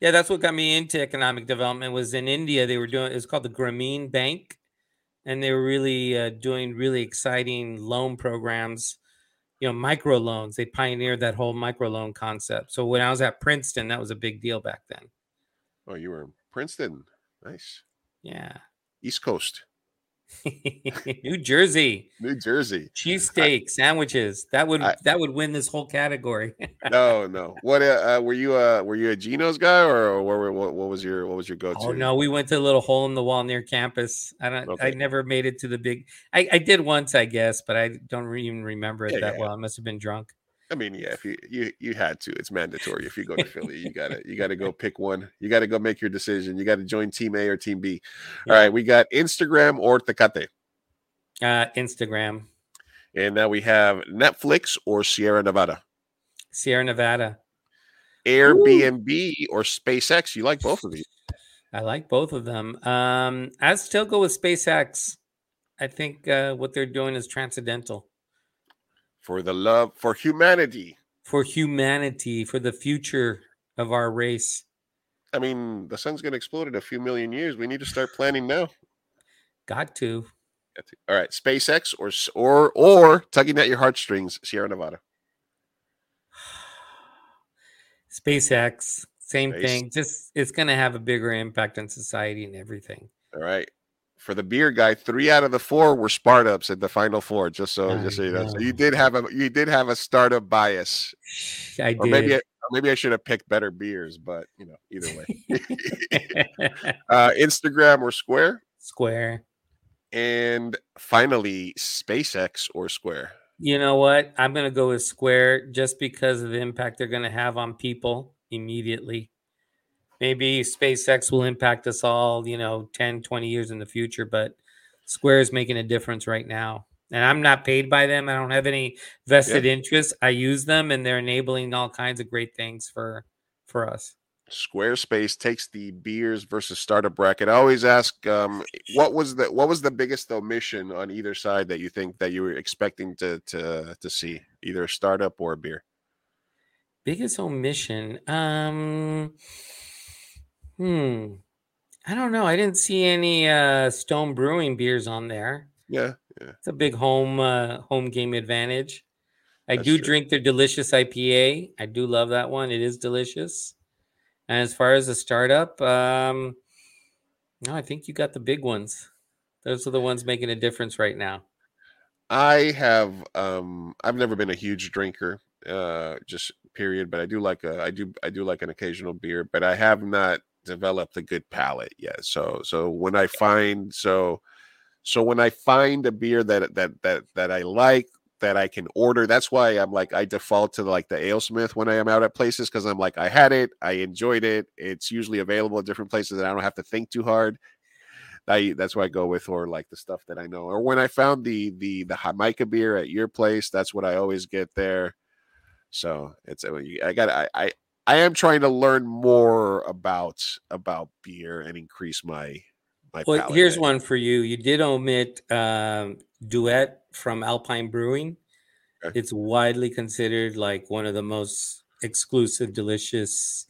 yeah. That's what got me into economic development. Was in India. They were doing. It was called the Grameen Bank. And they were really uh, doing really exciting loan programs, you know, micro loans. They pioneered that whole micro loan concept. So when I was at Princeton, that was a big deal back then. Oh, you were in Princeton. Nice. Yeah. East Coast. New Jersey. New Jersey. Cheesesteak, sandwiches. That would I, that would win this whole category. no, no. What uh, were you uh were you a Geno's guy or, or what, what what was your what was your go-to? Oh no, we went to a little hole in the wall near campus. I don't okay. I never made it to the big I, I did once, I guess, but I don't even remember it yeah, that yeah. well. I must have been drunk. I mean, yeah, if you, you you had to, it's mandatory. If you go to Philly, you gotta you gotta go pick one. You gotta go make your decision. You gotta join Team A or Team B. All yeah. right, we got Instagram or Tecate. Uh, Instagram. And now we have Netflix or Sierra Nevada. Sierra Nevada. Airbnb Ooh. Or SpaceX. You like both of these? I like both of them. Um, I'd still go with SpaceX. I think uh, what they're doing is transcendental. For the love for humanity. for humanity, for the future of our race. I mean, the sun's going to explode in a few million years. We need to start planning now. Got to. Got to. All right. SpaceX or or or tugging at your heartstrings, Sierra Nevada. SpaceX, same Space. thing. Just it's going to have a bigger impact on society and everything. All right. For the beer guy, three out of the four were startups at the final four. Just so, I just so you know. know, so you did have a you did have a startup bias. I or did. Maybe a, Maybe I should have picked better beers, but, you know, either way. uh, Instagram or Square? Square. And finally, SpaceX or Square? You know what? I'm going to go with Square just because of the impact they're going to have on people immediately. Maybe SpaceX will impact us all, you know, ten, twenty years in the future, but Square is making a difference right now. And I'm not paid by them. I don't have any vested yeah. interest. I use them, and they're enabling all kinds of great things for for us. Squarespace takes the beers versus startup bracket. I always ask, um, what was the what was the biggest omission on either side that you think that you were expecting to to to see, either a startup or a beer? Biggest omission. Um, hmm. I don't know. I didn't see any uh, Stone Brewing beers on there. Yeah, yeah, it's a big home uh, home game advantage. I That's do true. drink their delicious I P A. I do love that one. It is delicious. And as far as a startup, um, no, I think you got the big ones. Those are the ones making a difference right now. I have. Um, I've never been a huge drinker, uh, just period. But I do like a. I do. I do like an occasional beer. But I have not developed a good palate yet. So so when I find so. So when I find a beer that that that that I like, that I can order, that's why I'm like, I default to like the Alesmith when I am out at places, because I'm like, I had it, I enjoyed it. It's usually available at different places, and I don't have to think too hard. I that's what I go with, or like the stuff that I know. Or when I found the the the Jamaica beer at your place, that's what I always get there. So it's I got I I, I am trying to learn more about about beer and increase my. Well, here's one for you. You did omit um, Duet from Alpine Brewing. Okay. It's widely considered like one of the most exclusive, delicious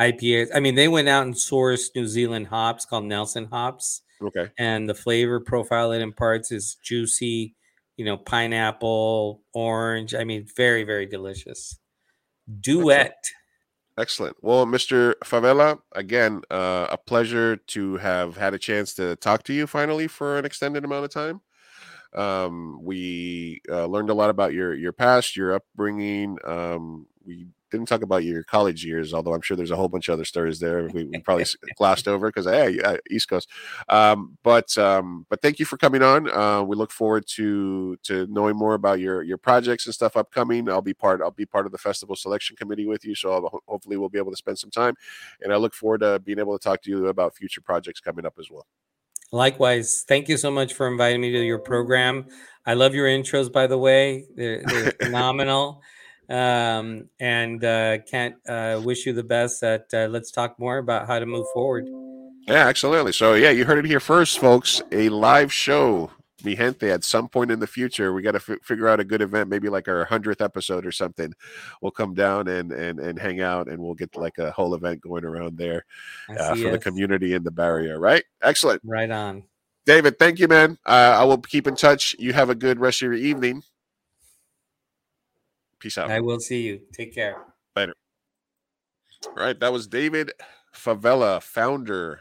I P As. I mean, they went out and sourced New Zealand hops called Nelson hops. Okay. And the flavor profile it imparts is juicy, you know, pineapple, orange. I mean, very, very delicious. Duet. Excellent. Well, Mister Favela, again, uh, a pleasure to have had a chance to talk to you finally for an extended amount of time. Um, we uh, learned a lot about your your past, your upbringing. Um, we didn't talk about your college years, although I'm sure there's a whole bunch of other stories there we, we probably glossed over because, hey, East Coast. Um, but um, but thank you for coming on. Uh, we look forward to to knowing more about your your projects and stuff upcoming. I'll be part I'll be part of the festival selection committee with you, so I'll, hopefully we'll be able to spend some time. And I look forward to being able to talk to you about future projects coming up as well. Likewise, thank you so much for inviting me to your program. I love your intros, by the way. They're, they're phenomenal. Um, and uh, can't uh, wish you the best at uh, let's talk more about how to move forward. Yeah, absolutely. So, yeah, you heard it here first, folks. A live show, mi gente, at some point in the future. We got to f- figure out a good event, maybe like our hundredth episode or something. We'll come down and and and hang out, and we'll get like a whole event going around there uh, for us. The community in the barrier, right? Excellent. Right on. David, thank you, man. Uh, I will keep in touch. You have a good rest of your evening. Peace out. I will see you. Take care. Later. All right. That was David Favela, founder,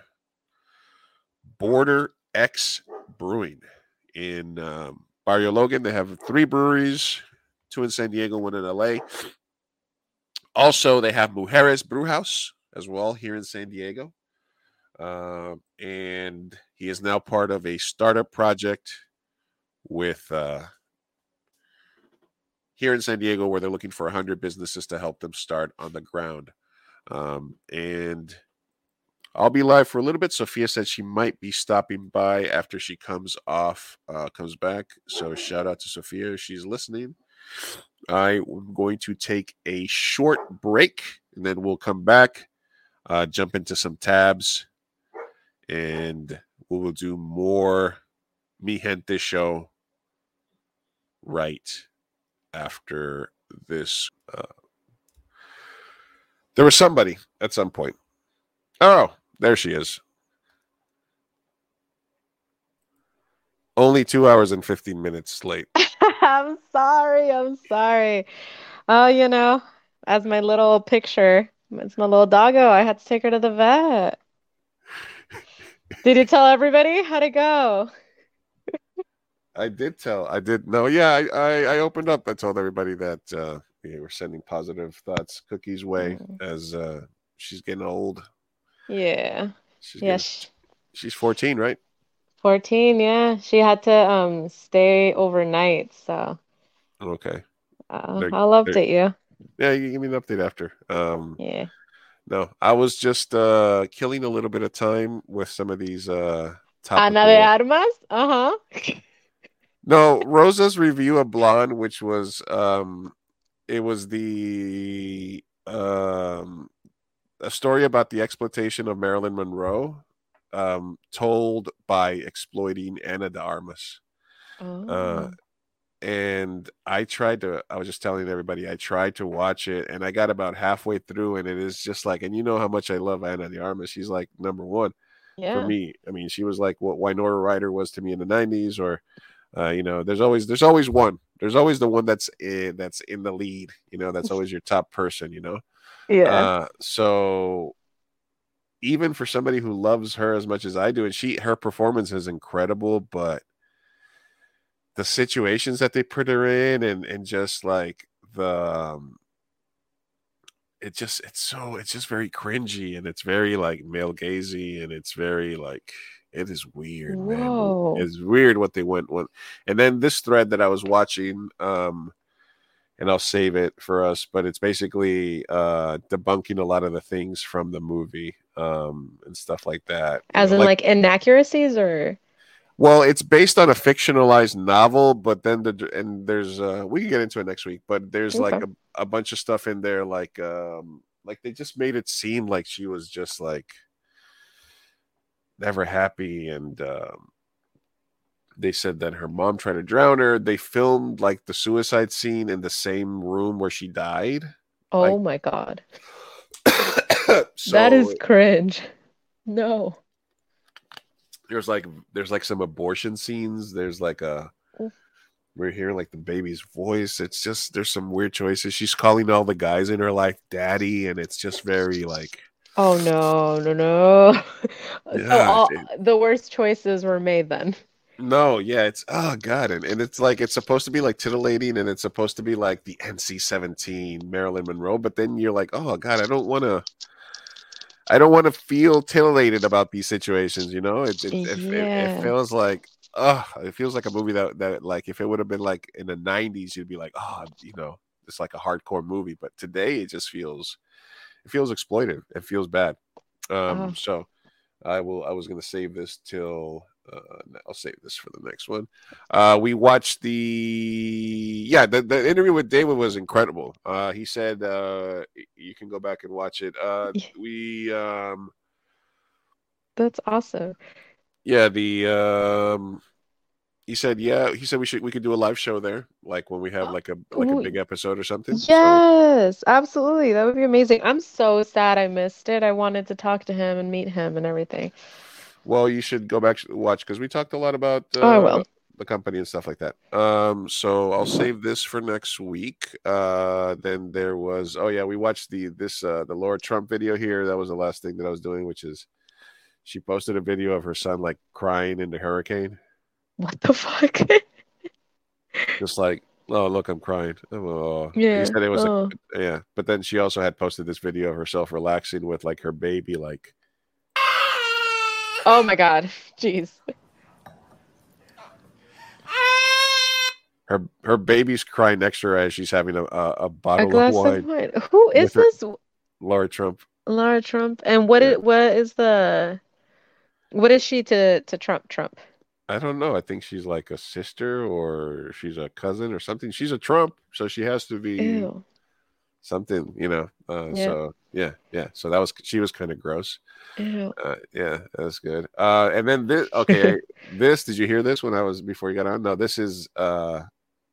Border X Brewing in um, Barrio Logan. They have three breweries, two in San Diego, one in L A. Also, they have Mujeres Brew House as well here in San Diego. Uh, and he is now part of a startup project with... Uh, here in San Diego, where they're looking for one hundred businesses to help them start on the ground. Um, and I'll be live for a little bit. Sophia said she might be stopping by after she comes off, uh, comes back. So shout out to Sophia. She's listening. I'm going to take a short break, and then we'll come back, uh, jump into some tabs, and we will do more Mi Gente show right after this uh, There was somebody at some point. Oh, there she is. Only two hours and fifteen minutes late. I'm sorry. I'm sorry. Oh, you know, as my little picture, it's my little doggo. I had to take her to the vet. Did you tell everybody how to go? I did tell. I did. No, yeah, I, I, I opened up. I told everybody that uh, we were sending positive thoughts Cookie's way mm. as uh, she's getting old. Yeah. She's yes. Getting, she's fourteen, right? fourteen, yeah. She had to um stay overnight, so. Okay. Uh, I'll update you. Yeah, you give me an update after. Um, yeah. No, I was just uh, killing a little bit of time with some of these uh, topical... Ana de Armas? Uh-huh. No, Rosa's review of Blonde, which was... Um, it was the... Um, a story about the exploitation of Marilyn Monroe. Um, told by exploiting Ana de Armas. Oh. Uh, and I tried to, I was just telling everybody, I tried to watch it and I got about halfway through and it is just like, and you know how much I love Ana de Armas. She's like number one yeah. for me. I mean, she was like what Winona Ryder was to me in the nineties or, uh, you know, there's always, there's always one, there's always the one that's in, that's in the lead, you know, that's always your top person, you know? Yeah. Uh, so even for somebody who loves her as much as I do, and she, her performance is incredible, but the situations that they put her in and, and just like the, um, it just, it's so, it's just very cringy and it's very like male gazy and it's very like, it is weird, Whoa. man. It's weird what they went with. And then this thread that I was watching, um, and I'll save it for us, but it's basically uh, debunking a lot of the things from the movie um, and stuff like that. As you know, in like, like inaccuracies or? Well, it's based on a fictionalized novel, but then the, and there's, uh, we can get into it next week, but there's okay. like a, a bunch of stuff in there. Like, um, like they just made it seem like she was just like never happy and, um, they said that her mom tried to drown her. They filmed like the suicide scene in the same room where she died. Oh like... my God. So, that is cringe. No. There's like, there's like some abortion scenes. There's like a, we're hearing like the baby's voice. It's just, there's some weird choices. She's calling all the guys in her life daddy. And it's just very like, oh no, no, no. Yeah, so all, the worst choices were made then. No, yeah, it's oh god, and, and it's like it's supposed to be like titillating, and it's supposed to be like the N C seventeen Marilyn Monroe, but then you're like, oh god, I don't want to, I don't want to feel titillated about these situations, you know? It it, yeah. it, it it feels like oh, it feels like a movie that that like if it would have been like in the nineties, you'd be like, oh, you know, it's like a hardcore movie, but today it just feels, it feels exploitive, it feels bad. Um, oh. So I will, I was gonna save this till. Uh, I'll save this for the next one. Uh, we watched the yeah the, the interview with David was incredible. Uh, he said uh, you can go back and watch it. Uh, we um, that's awesome. Yeah, the um, he said yeah he said we should we could do a live show there like when we have like a like a big episode or something. Yes, so, absolutely, that would be amazing. I'm so sad I missed it. I wanted to talk to him and meet him and everything. Well, you should go back and watch because we talked a lot about uh, oh, the company and stuff like that. Um, so I'll save this for next week. Uh, then there was oh yeah, we watched the this uh, the Laura Trump video here. That was the last thing that I was doing, which is she posted a video of her son like crying in the hurricane. What the fuck? Just like oh look, I'm crying. Oh. Yeah. He said it was oh. a, yeah, but then she also had posted this video of herself relaxing with like her baby like. Oh my God. Jeez. Her her baby's crying next to her as she's having a, a, a bottle a glass of wine. Of wine. Who is this? Laura Trump. Laura Trump. And what yeah. is, what is the what is she to, to Trump Trump? I don't know. I think she's like a sister or she's a cousin or something. She's a Trump, so she has to be Ew. something, you know. Uh, yeah. So yeah, yeah. So that was she was kind of gross. Ew. Uh, yeah, that was good. Uh, and then this. Okay, this. Did you hear this when I was before you got on? No, this is. Uh,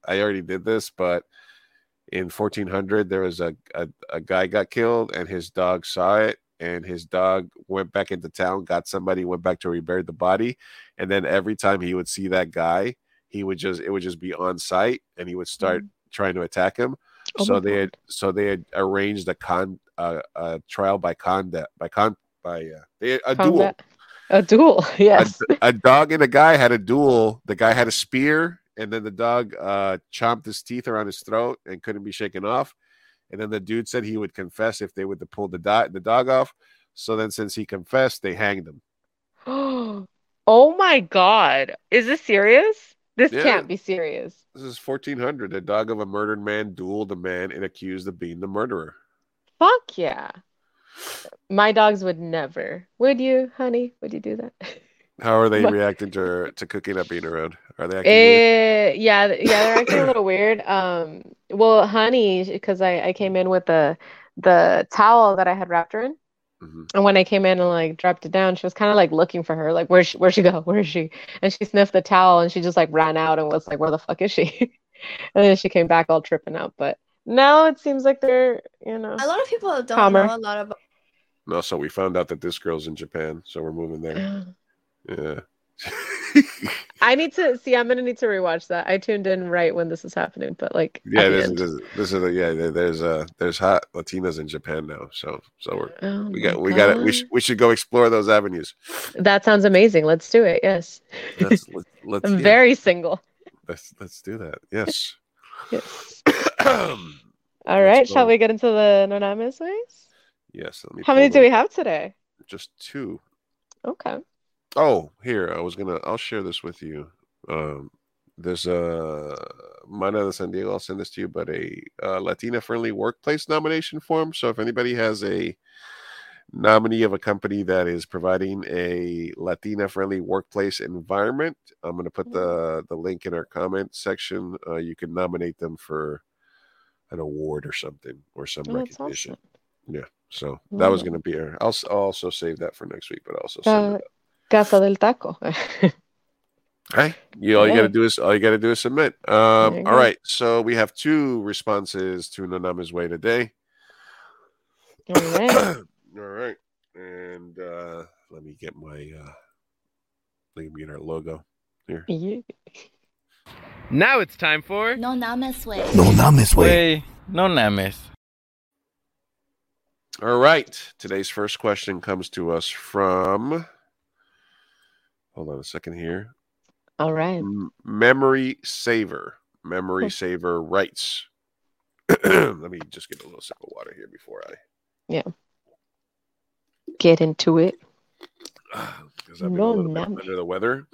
I already did this, but in fourteen hundred, there was a, a, a guy got killed, and his dog saw it, and his dog went back into town, got somebody, went back to where he buried the body. And then every time he would see that guy, he would just, it would just be on site, and he would start mm-hmm. trying to attack him. Oh, so they had, so they had arranged a con, uh, a trial by conduct, by con, by uh, they, a duel, a duel. Yes, a, a dog and a guy had a duel. The guy had a spear, and then the dog uh, chomped his teeth around his throat and couldn't be shaken off. And then the dude said he would confess if they would pull the dog, the dog off. So then, since he confessed, they hanged him. Oh my God! Is this serious? This yeah. can't be serious. This is fourteen hundred. A dog of a murdered man dueled a man and accused of being the murderer. Fuck yeah. My dogs would never. Would you, honey? Would you do that? How are they reacting to her, to cooking up being around? Are they acting it, weird? Yeah, yeah, they're acting a little weird. Um, well, honey, because I, I came in with the the towel that I had wrapped her in. Mm-hmm. And when I came in and like dropped it down, she was kind of like looking for her, like, where's she, where'd she go? Where is she? And she sniffed the towel and she just like ran out and was like, where the fuck is she? And then she came back all tripping out. But now it seems like they're, you know, a lot of people don't calmer. know a lot about. No, so we found out that this girl's in Japan, so we're moving there. Yeah. I need to see. I'm gonna need to rewatch that. I tuned in right when this is happening, but like, yeah, this is this is yeah. There's uh there's hot Latinas in Japan now, so so we're oh we got we got it. We should we should go explore those avenues. That sounds amazing. Let's do it. Yes. Let's, let's, let's, I'm yeah. very single. Let's let's do that. Yes. yes. um, All right. Go. Shall we get into the anonymous ways? Yes. Let me How many do we have today? Just two. Okay. Oh, here, I was going to, I'll share this with you. Um, there's a, Mana de San Diego, I'll send this to you, but a, a Latina-friendly workplace nomination form. So if anybody has a nominee of a company that is providing a Latina-friendly workplace environment, I'm going to put the, the link in our comment section. Uh, you can nominate them for an award or something, or some oh, recognition. Awesome. Yeah, so that yeah. was going to be our, I'll, I'll also save that for next week, but I'll also send uh, it up. Casa del Taco. Right. You all yeah. you gotta do is all you gotta do is submit. Um, all right. So we have two responses to Nanama's Way today. All right. All right. And uh, let me get my uh, let me get our logo here. Yeah. Now it's time for Nanama's Way. Nanama's Way. Nanama's. All right. Today's first question comes to us from. Hold on a second here. All right. M- Memory Saver. Memory oh. Saver writes. Let me just get a little sip of water here before I. Yeah. Get into it. Because I've been no, a little bit under the weather.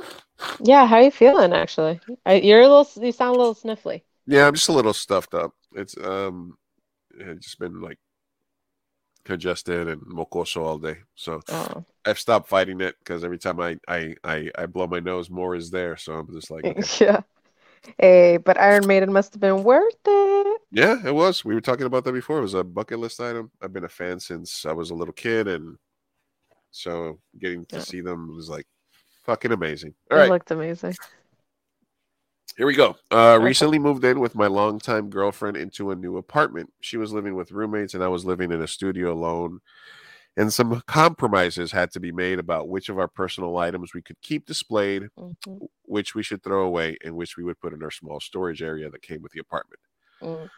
Yeah. How are you feeling, actually? You're a little. You sound a little sniffly. Yeah, I'm just a little stuffed up. It's um, it's just been like congested and mocoso all day. So. Oh. I've stopped fighting it because every time I, I, I, I blow my nose, more is there. So I'm just like, okay. Yeah. Hey, but Iron Maiden must have been worth it. Yeah, it was. We were talking about that before. It was a bucket list item. I've been a fan since I was a little kid. And so getting to yeah. see them was like fucking amazing. All right. It looked amazing. Here we go. Uh, recently moved in with my longtime girlfriend into a new apartment. She was living with roommates and I was living in a studio alone. And some compromises had to be made about which of our personal items we could keep displayed, mm-hmm. which we should throw away, and which we would put in our small storage area that came with the apartment. Mm.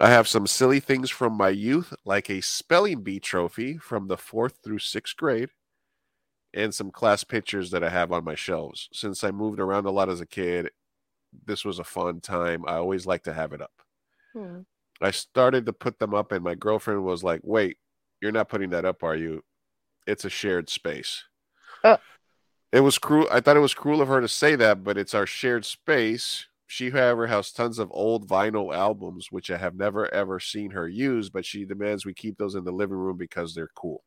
I have some silly things from my youth, like a spelling bee trophy from the fourth through sixth grade, and some class pictures that I have on my shelves. Since I moved around a lot as a kid, this was a fun time. I always like to have it up. Mm. I started to put them up, and my girlfriend was like, wait, you're not putting that up, are you? It's a shared space. Oh. It was cruel. I thought it was cruel of her to say that, but it's our shared space. She, however, has tons of old vinyl albums, which I have never, ever seen her use, but she demands we keep those in the living room because they're cool.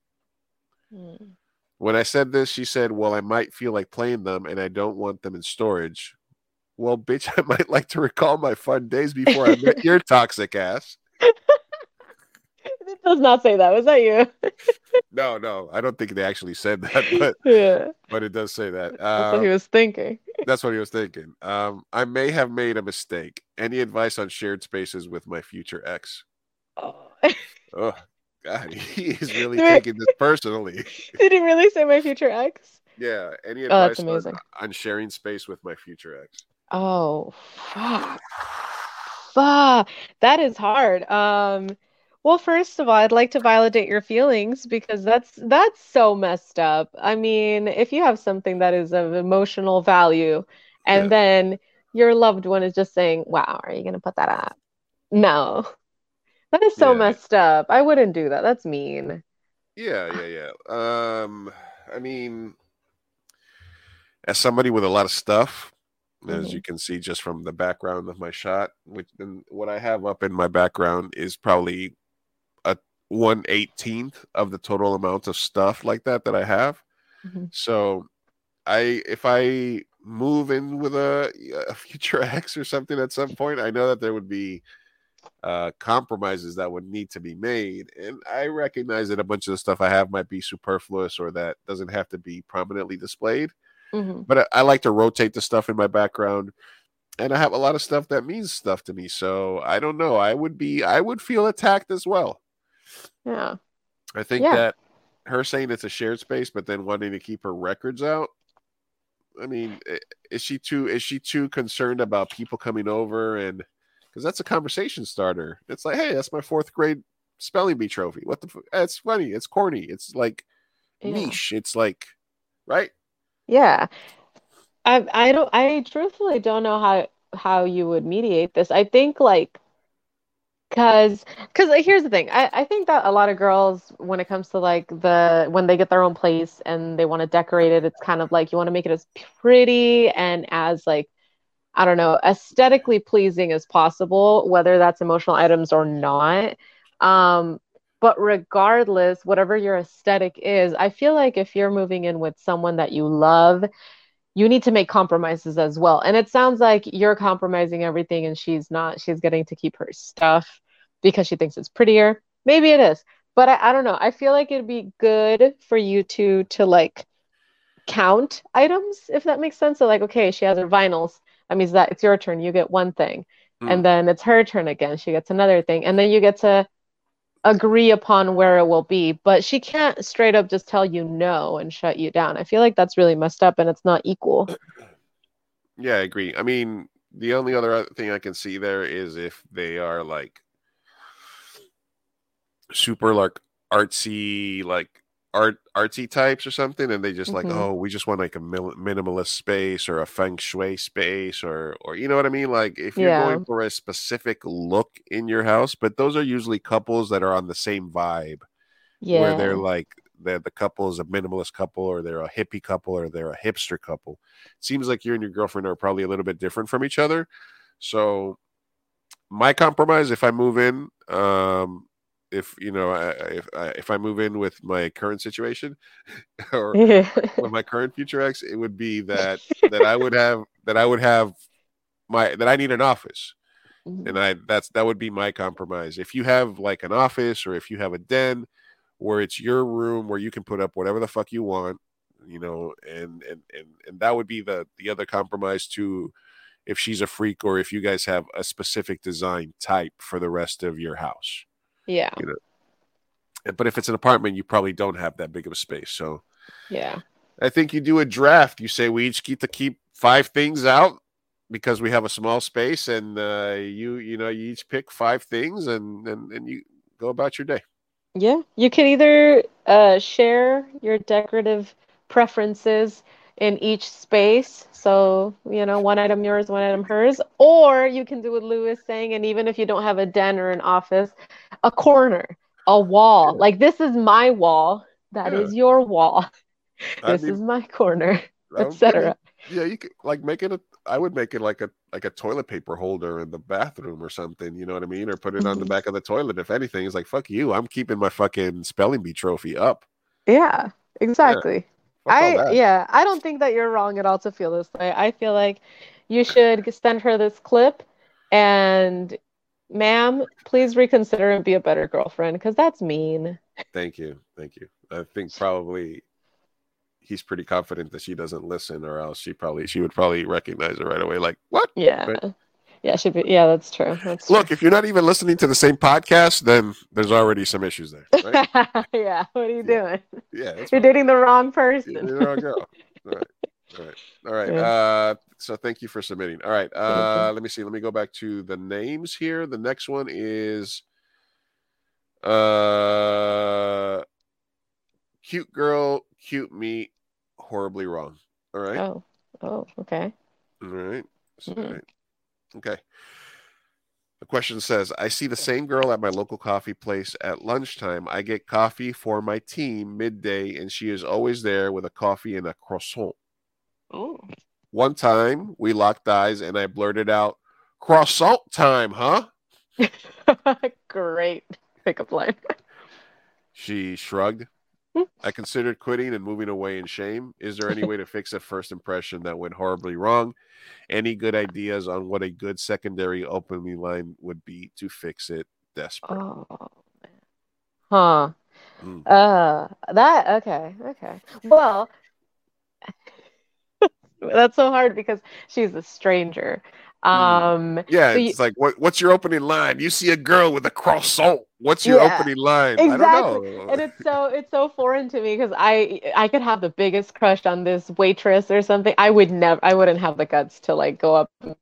Mm. When I said this, she said, well, I might feel like playing them, and I don't want them in storage. Well, bitch, I might like to recall my fun days before I met your toxic ass. does not say that. Was that you? No, no. I don't think they actually said that, but yeah. But it does say that. Um, that's what he was thinking. That's what he was thinking. Um, I may have made a mistake. Any advice on shared spaces with my future ex? Oh, oh God. He is really taking this personally. Did he really say my future ex? Yeah. Any advice oh, on, on sharing space with my future ex? Oh, fuck. Fuck. That is hard. Um, well, first of all, I'd like to validate your feelings because that's that's so messed up. I mean, if you have something that is of emotional value and yeah. then your loved one is just saying, wow, are you going to put that up? No. That is so yeah. messed up. I wouldn't do that. That's mean. Yeah, yeah, yeah. Um, I mean, as somebody with a lot of stuff, as mm-hmm. you can see just from the background of my shot, which and what I have up in my background is probably a one eighteenth of the total amount of stuff like that that I have. Mm-hmm. So I if I move in with a, a future ex or something at some point, I know that there would be uh, compromises that would need to be made. And I recognize that a bunch of the stuff I have might be superfluous or that doesn't have to be prominently displayed. Mm-hmm. But I, I like to rotate the stuff in my background, and I have a lot of stuff that means stuff to me. So I don't know. I would be, I would feel attacked as well. Yeah. I think yeah. that her saying it's a shared space, but then wanting to keep her records out. I mean, is she too, is she too concerned about people coming over? And because that's a conversation starter. It's like, hey, that's my fourth grade spelling bee trophy. What the f-? It's funny. It's corny. It's like yeah. niche. It's like, right. Yeah, I I don't I truthfully don't know how how you would mediate this. I think like, cause cause like, here's the thing. I, I think that a lot of girls, when it comes to like the when they get their own place and they want to decorate it, it's kind of like you want to make it as pretty and as like, I don't know, aesthetically pleasing as possible, whether that's emotional items or not. Um, But regardless, whatever your aesthetic is, I feel like if you're moving in with someone that you love, you need to make compromises as well. And it sounds like you're compromising everything and she's not. She's getting to keep her stuff because she thinks it's prettier. Maybe it is. But I, I don't know. I feel like it'd be good for you two to like count items, if that makes sense. So like, okay, she has her vinyls. That means that it's your turn. You get one thing. Mm. And then it's her turn again. She gets another thing. And then you get to agree upon where it will be, but she can't straight up just tell you no and shut you down. I feel like that's really messed up and it's not equal. Yeah, I agree. I mean, the only other thing I can see there is if they are like super like artsy, like art artsy types or something, and they just mm-hmm. like, oh, we just want like a mil- minimalist space or a feng shui space or or you know what I mean, like if you're yeah. going for a specific look in your house. But those are usually couples that are on the same vibe, yeah where they're like that the couple is a minimalist couple or they're a hippie couple or they're a hipster couple. It seems like you and your girlfriend are probably a little bit different from each other. So my compromise, if I move in, um if you know, I, if I, if I move in with my current situation, or with my current future ex, it would be that that I would have that I would have my that I need an office, and I that's that would be my compromise. If you have like an office, or if you have a den where it's your room where you can put up whatever the fuck you want, you know, and and and, and that would be the the other compromise too. If she's a freak, or if you guys have a specific design type for the rest of your house. Yeah. You know? But if it's an apartment, you probably don't have that big of a space. So yeah, I think you do a draft. You say we each keep to keep five things out because we have a small space, and uh, you you know you each pick five things, and and, and you go about your day. Yeah, you can either uh, share your decorative preferences in each space. So, you know, one item yours, one item hers, or you can do what Lou is saying. And even if you don't have a den or an office, a corner, a wall, yeah. like this is my wall. That yeah. is your wall. I this mean, is my corner, et cetera. Yeah. You could like make it a, I would make it like a, like a toilet paper holder in the bathroom or something. You know what I mean? Or put it on mm-hmm. the back of the toilet. If anything, it's like, fuck you. I'm keeping my fucking spelling bee trophy up. Yeah, exactly. Yeah. I yeah, I don't think that you're wrong at all to feel this way. I feel like you should send her this clip and ma'am, please reconsider and be a better girlfriend, because that's mean. Thank you. Thank you. I think probably he's pretty confident that she doesn't listen, or else she probably she would probably recognize it right away. Like, what? Yeah. Right? Yeah, should be. Yeah, that's true. That's Look, true. If you're not even listening to the same podcast, then there's already some issues there. Right? Yeah. What are you yeah. doing? Yeah. You're right. dating the wrong person. You're dating the wrong girl. All right. All right. All right. Yeah. Uh, so thank you for submitting. All right. Uh, let me see. Let me go back to the names here. The next one is uh, Cute Girl, Cute Me, Horribly Wrong. All right. Oh. Oh, okay. All right. So, mm. all right. Okay. The question says, I see the same girl at my local coffee place at lunchtime. I get coffee for my team midday, and she is always there with a coffee and a croissant. Oh. One time, we locked eyes, and I blurted out, croissant time, huh? Great pickup line. She shrugged. I considered quitting and moving away in shame. Is there any way to fix a first impression that went horribly wrong? Any good ideas on what a good secondary opening line would be to fix it? Desperate. Oh, man. Huh. Mm. Uh, that, okay, okay. Well, that's so hard because she's a stranger. Um, yeah, so you, it's like, what, what's your opening line? You see a girl with a croissant. What's your yeah, opening line? Exactly. I don't know. And it's so it's so foreign to me because I I could have the biggest crush on this waitress or something. I would never. I wouldn't have the guts to like go up, and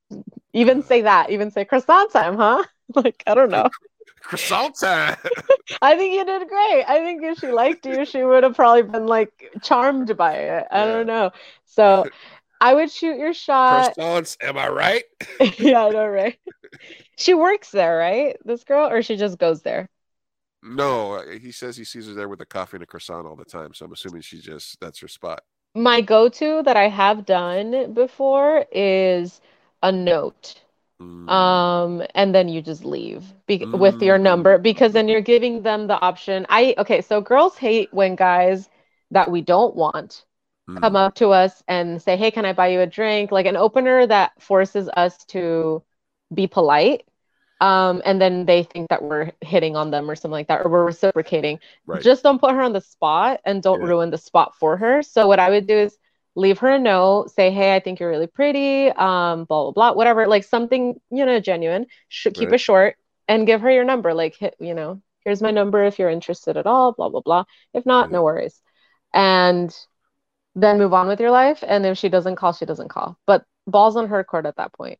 even say that, even say croissant time, huh? Like I don't know. Croissant time. I think you did great. I think if she liked you, she would have probably been like charmed by it. I yeah. don't know. So. I would shoot your shot. Croissants, am I right? Yeah, I know, right? She works there, right? This girl, or she just goes there? No, he says he sees her there with a coffee and a croissant all the time. So I'm assuming she just, that's her spot. My go-to that I have done before is a note. Mm. Um, and then you just leave be- mm. with your number because then you're giving them the option. I Okay, so girls hate when guys that we don't want come up to us and say, hey, can I buy you a drink? Like an opener that forces us to be polite. Um, and then they think that we're hitting on them or something like that, or we're reciprocating. Right. Just don't put her on the spot and don't yeah. ruin the spot for her. So what I would do is leave her a note, say, hey, I think you're really pretty, um, blah, blah, blah, whatever. Like something, you know, genuine. Should keep right. it short and give her your number. Like, hit, you know, here's my number if you're interested at all, blah, blah, blah. If not, yeah. no worries. And then move on with your life. And if she doesn't call, she doesn't call. But ball's on her court at that point.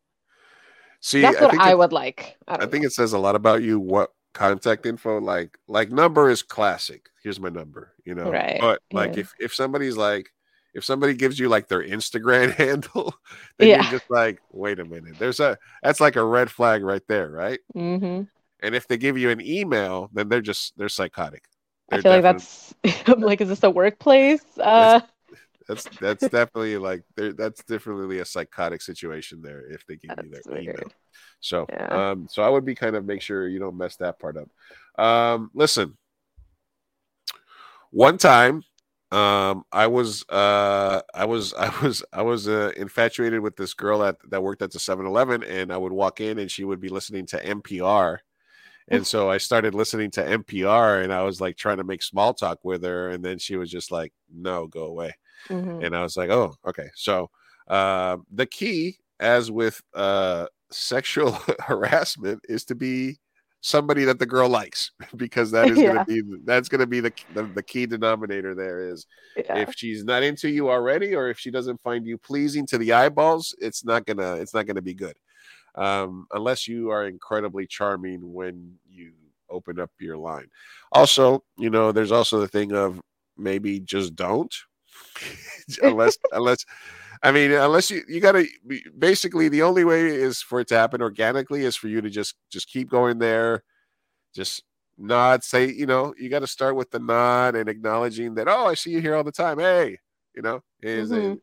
See, that's what I, think I would like. I, I think it says a lot about you. What contact info, like, like number is classic. Here's my number, you know. Right. But like, yeah. if if somebody's like, if somebody gives you like their Instagram handle, then yeah. you're just like, wait a minute. There's a that's like a red flag right there, right? Mm-hmm. And if they give you an email, then they're just they're psychotic. They're I feel definitely... like that's I'm like, is this a workplace? Uh, That's that's definitely like that's definitely a psychotic situation there if they give you their email. So yeah. um so I would be kind of make sure you don't mess that part up. Um listen. One time um I was uh I was I was I was uh, infatuated with this girl at that worked at the seven eleven, and I would walk in and she would be listening to N P R. And so I started listening to N P R, and I was like trying to make small talk with her, and then she was just like, no, go away. Mm-hmm. And I was like, oh, okay. So uh, the key, as with uh, sexual harassment, is to be somebody that the girl likes, because that is yeah. gonna be that's gonna be the the, the key denominator. There is yeah. if she's not into you already, or if she doesn't find you pleasing to the eyeballs, it's not gonna it's not gonna be good, um, unless you are incredibly charming when you open up your line. Also, you know, there's also the thing of maybe just don't. unless unless I mean unless you you gotta be, basically the only way is for it to happen organically is for you to just just keep going there, just nod, say, you know, you got to start with the nod and acknowledging that, oh, I see you here all the time, hey, you know, is mm-hmm. it,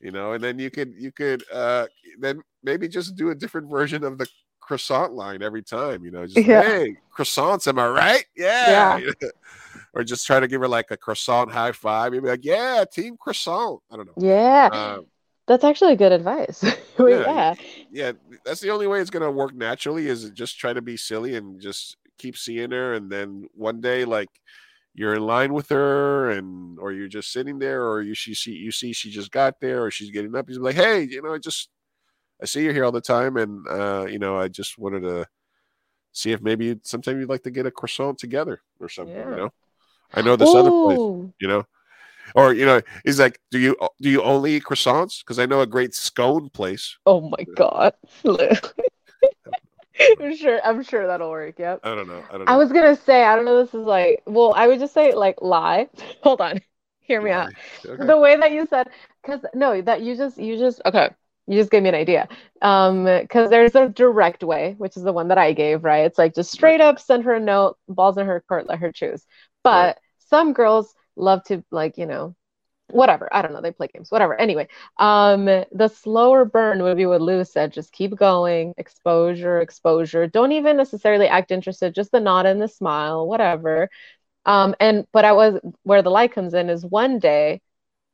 you know, and then you could you could uh then maybe just do a different version of the croissant line every time, you know, just yeah. hey, croissants, am I right? Yeah, yeah. Or just try to give her like a croissant high five. You'd be like, yeah, team croissant. I don't know. Yeah. Um, That's actually good advice. Wait, yeah. yeah, yeah, that's the only way it's gonna work naturally. Is just try to be silly and just keep seeing her, and then one day, like, you're in line with her, and or you're just sitting there, or you she see you see she just got there, or she's getting up. He's like, hey, you know, I just I see you here all the time, and uh, you know, I just wanted to see if maybe sometime you'd like to get a croissant together or something. Yeah. You know, I know this Ooh. other place, you know. Or, you know, he's like, do you do you only eat croissants? Because I know a great scone place. Oh, my God. I'm sure I'm sure that'll work. Yep. I don't know. I don't know. I was going to say, I don't know. This is like, well, I would just say, like, lie. Hold on. Hear me lie. out. Okay. The way that you said, because no, that you just you just. OK, you just gave me an idea. Um, because there's a direct way, which is the one that I gave. Right. It's like just straight up send her a note. Balls in her court. Let her choose. But right. some girls love to, like, you know, whatever. I don't know. They play games, whatever. Anyway, um, the slower burn would be what Lou said. Just keep going. Exposure, exposure. Don't even necessarily act interested. Just the nod and the smile, whatever. Um, and but I was where the light comes in is one day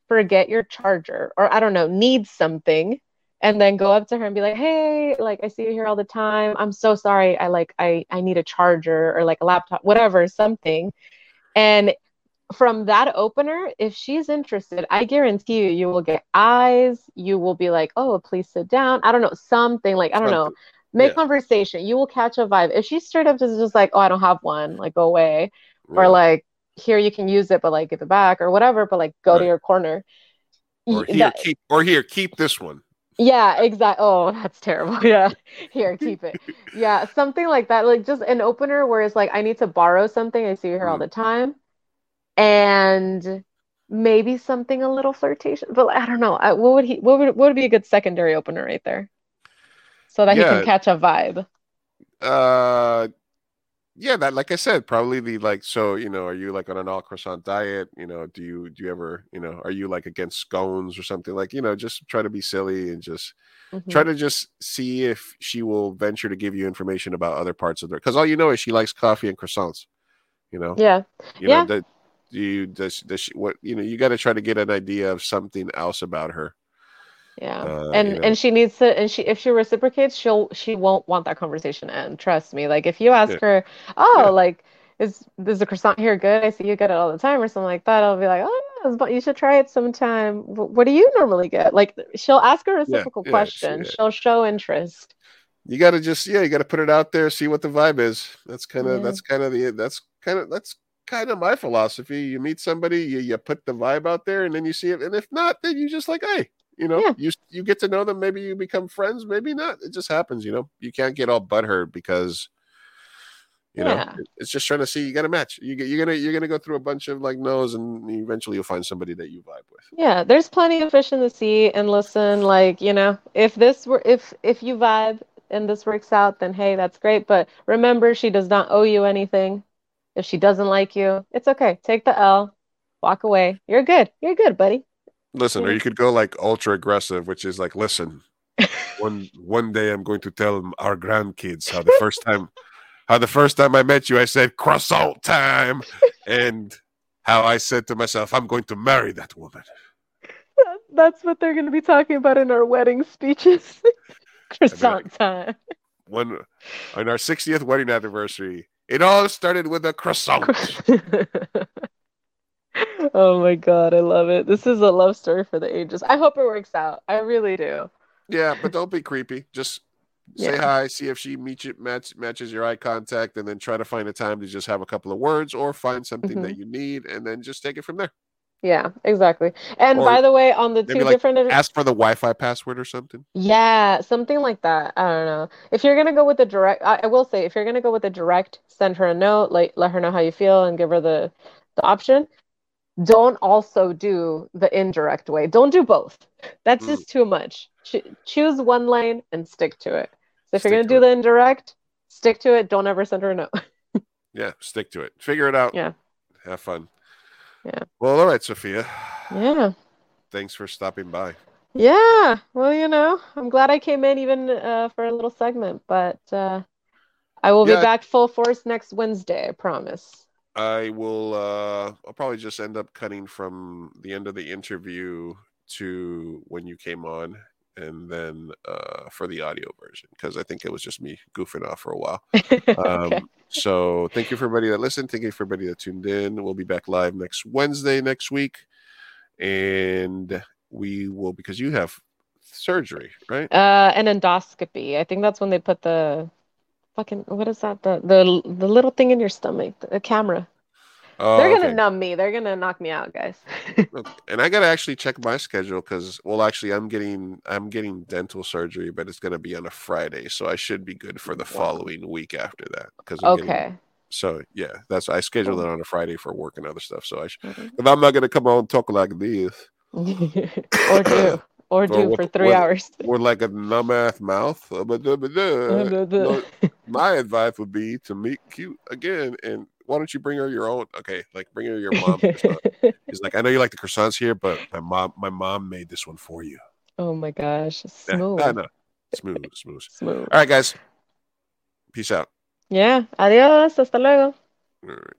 forget your charger or, I don't know, need something. And then go up to her and be like, hey, like, I see you here all the time. I'm so sorry. I like I, I need a charger or like a laptop, whatever, something. And from that opener, if she's interested, I guarantee you, you will get eyes. You will be like, oh, please sit down. I don't know, something like, I don't know, make yeah. conversation. You will catch a vibe. If she's straight up just, just like, oh, I don't have one, like, go away. Right. Or like, here, you can use it, but like, give it back or whatever. But like, go right. to your corner. Or here, that, keep, or here, keep this one. Yeah, exactly. Oh, that's terrible. Yeah. Here, keep it. Yeah. Something like that. Like just an opener where it's like, I need to borrow something. I see you here mm. all the time. And maybe something a little flirtatious, but I don't know. I, what would he? What would what would be a good secondary opener right there, so that yeah. he can catch a vibe? Uh, yeah. That, like I said, probably the like. So, you know, are you like on an all croissant diet? You know, do you do you ever? You know, are you like against scones or something? Like, you know, just try to be silly and just mm-hmm. try to just see if she will venture to give you information about other parts of her. Because all you know is she likes coffee and croissants. You know. Yeah. You yeah. know, that, Do you does does she, what you know you got to try to get an idea of something else about her. Yeah, uh, and you know. and she needs to, and she if she reciprocates, she'll she won't want that conversation to end. Trust me. Like if you ask yeah. her, oh, yeah. like is is the croissant here good? I see you get it all the time or something like that. I'll be like, oh yeah, but you should try it sometime. What do you normally get? Like she'll ask a reciprocal yeah, yeah, question. She, yeah. She'll show interest. You got to just yeah, you got to put it out there, see what the vibe is. That's kind of yeah. that's kind of the that's kind of that's. kind of my philosophy. You meet somebody, you, you put the vibe out there, and then you see it, and if not, then you just like, hey, you know, yeah. you you get to know them, maybe you become friends, maybe not. It just happens. You know, you can't get all butthurt because you yeah. know it's just trying to see. You got to match. You get you're gonna you're gonna go through a bunch of like no's, and eventually you'll find somebody that you vibe with. Yeah, there's plenty of fish in the sea. And listen, like, you know, if this were if if you vibe and this works out, then hey, that's great. But remember, she does not owe you anything. If she doesn't like you, it's okay. Take the L, walk away. You're good. You're good, buddy. Listen, or you could go like ultra aggressive, which is like, listen, one one day I'm going to tell our grandkids how the first time, how the first time I met you, I said croissant time, and how I said to myself, I'm going to marry that woman. That's what they're going to be talking about in our wedding speeches. Croissant like, time. One on our sixtieth wedding anniversary. It all started with a croissant. Oh my God, I love it. This is a love story for the ages. I hope it works out. I really do. Yeah, but don't be creepy. Just say yeah. hi, see if she meets you, match, matches your eye contact, and then try to find a time to just have a couple of words or find something mm-hmm. that you need, and then just take it from there. Yeah, exactly. And or by the way, on the two like different ask for the Wi-Fi password or something. Yeah, something like that. I don't know. If you're gonna go with the direct, I, I will say, if you're gonna go with the direct, send her a note, like let her know how you feel, and give her the the option. Don't also do the indirect way. Don't do both. That's mm. just too much. Ch- choose one lane and stick to it. So if stick you're gonna do it. the indirect, stick to it. Don't ever send her a note. Yeah, stick to it. Figure it out. Yeah. Have fun. Yeah. Well, all right, Sophia. Yeah. Thanks for stopping by. Yeah. Well, you know, I'm glad I came in even uh, for a little segment, but uh, I will yeah, be back full force next Wednesday. I promise. I will. Uh, I'll probably just end up cutting from the end of the interview to when you came on, and then uh, for the audio version, because I think it was just me goofing off for a while. Um, okay. So thank you for everybody that listened. Thank you for everybody that tuned in. We'll be back live next Wednesday next week. And we will, because you have surgery, right? Uh, an endoscopy. I think that's when they put the fucking, what is that? The the, the little thing in your stomach, the camera. Oh, They're going to okay. numb me. They're going to knock me out, guys. And I got to actually check my schedule because, well, actually, I'm getting I'm getting dental surgery, but it's going to be on a Friday. So I should be good for the wow. following week after that. Cause I'm okay. Getting, so, yeah, that's I scheduled it on a Friday for work and other stuff. So I should, mm-hmm. if I'm not going to come on and talk like this. Or do. Or do or for three we're, hours. We're like a numb-ass mouth. My advice would be to meet cute again and why don't you bring her your own? Okay, like bring her your mom. He's like, I know you like the croissants here, but my mom, my mom made this one for you. Oh my gosh, smooth. Yeah, I know. Smooth, smooth, smooth. All right, guys. Peace out. Yeah. Adiós. Hasta luego. All right.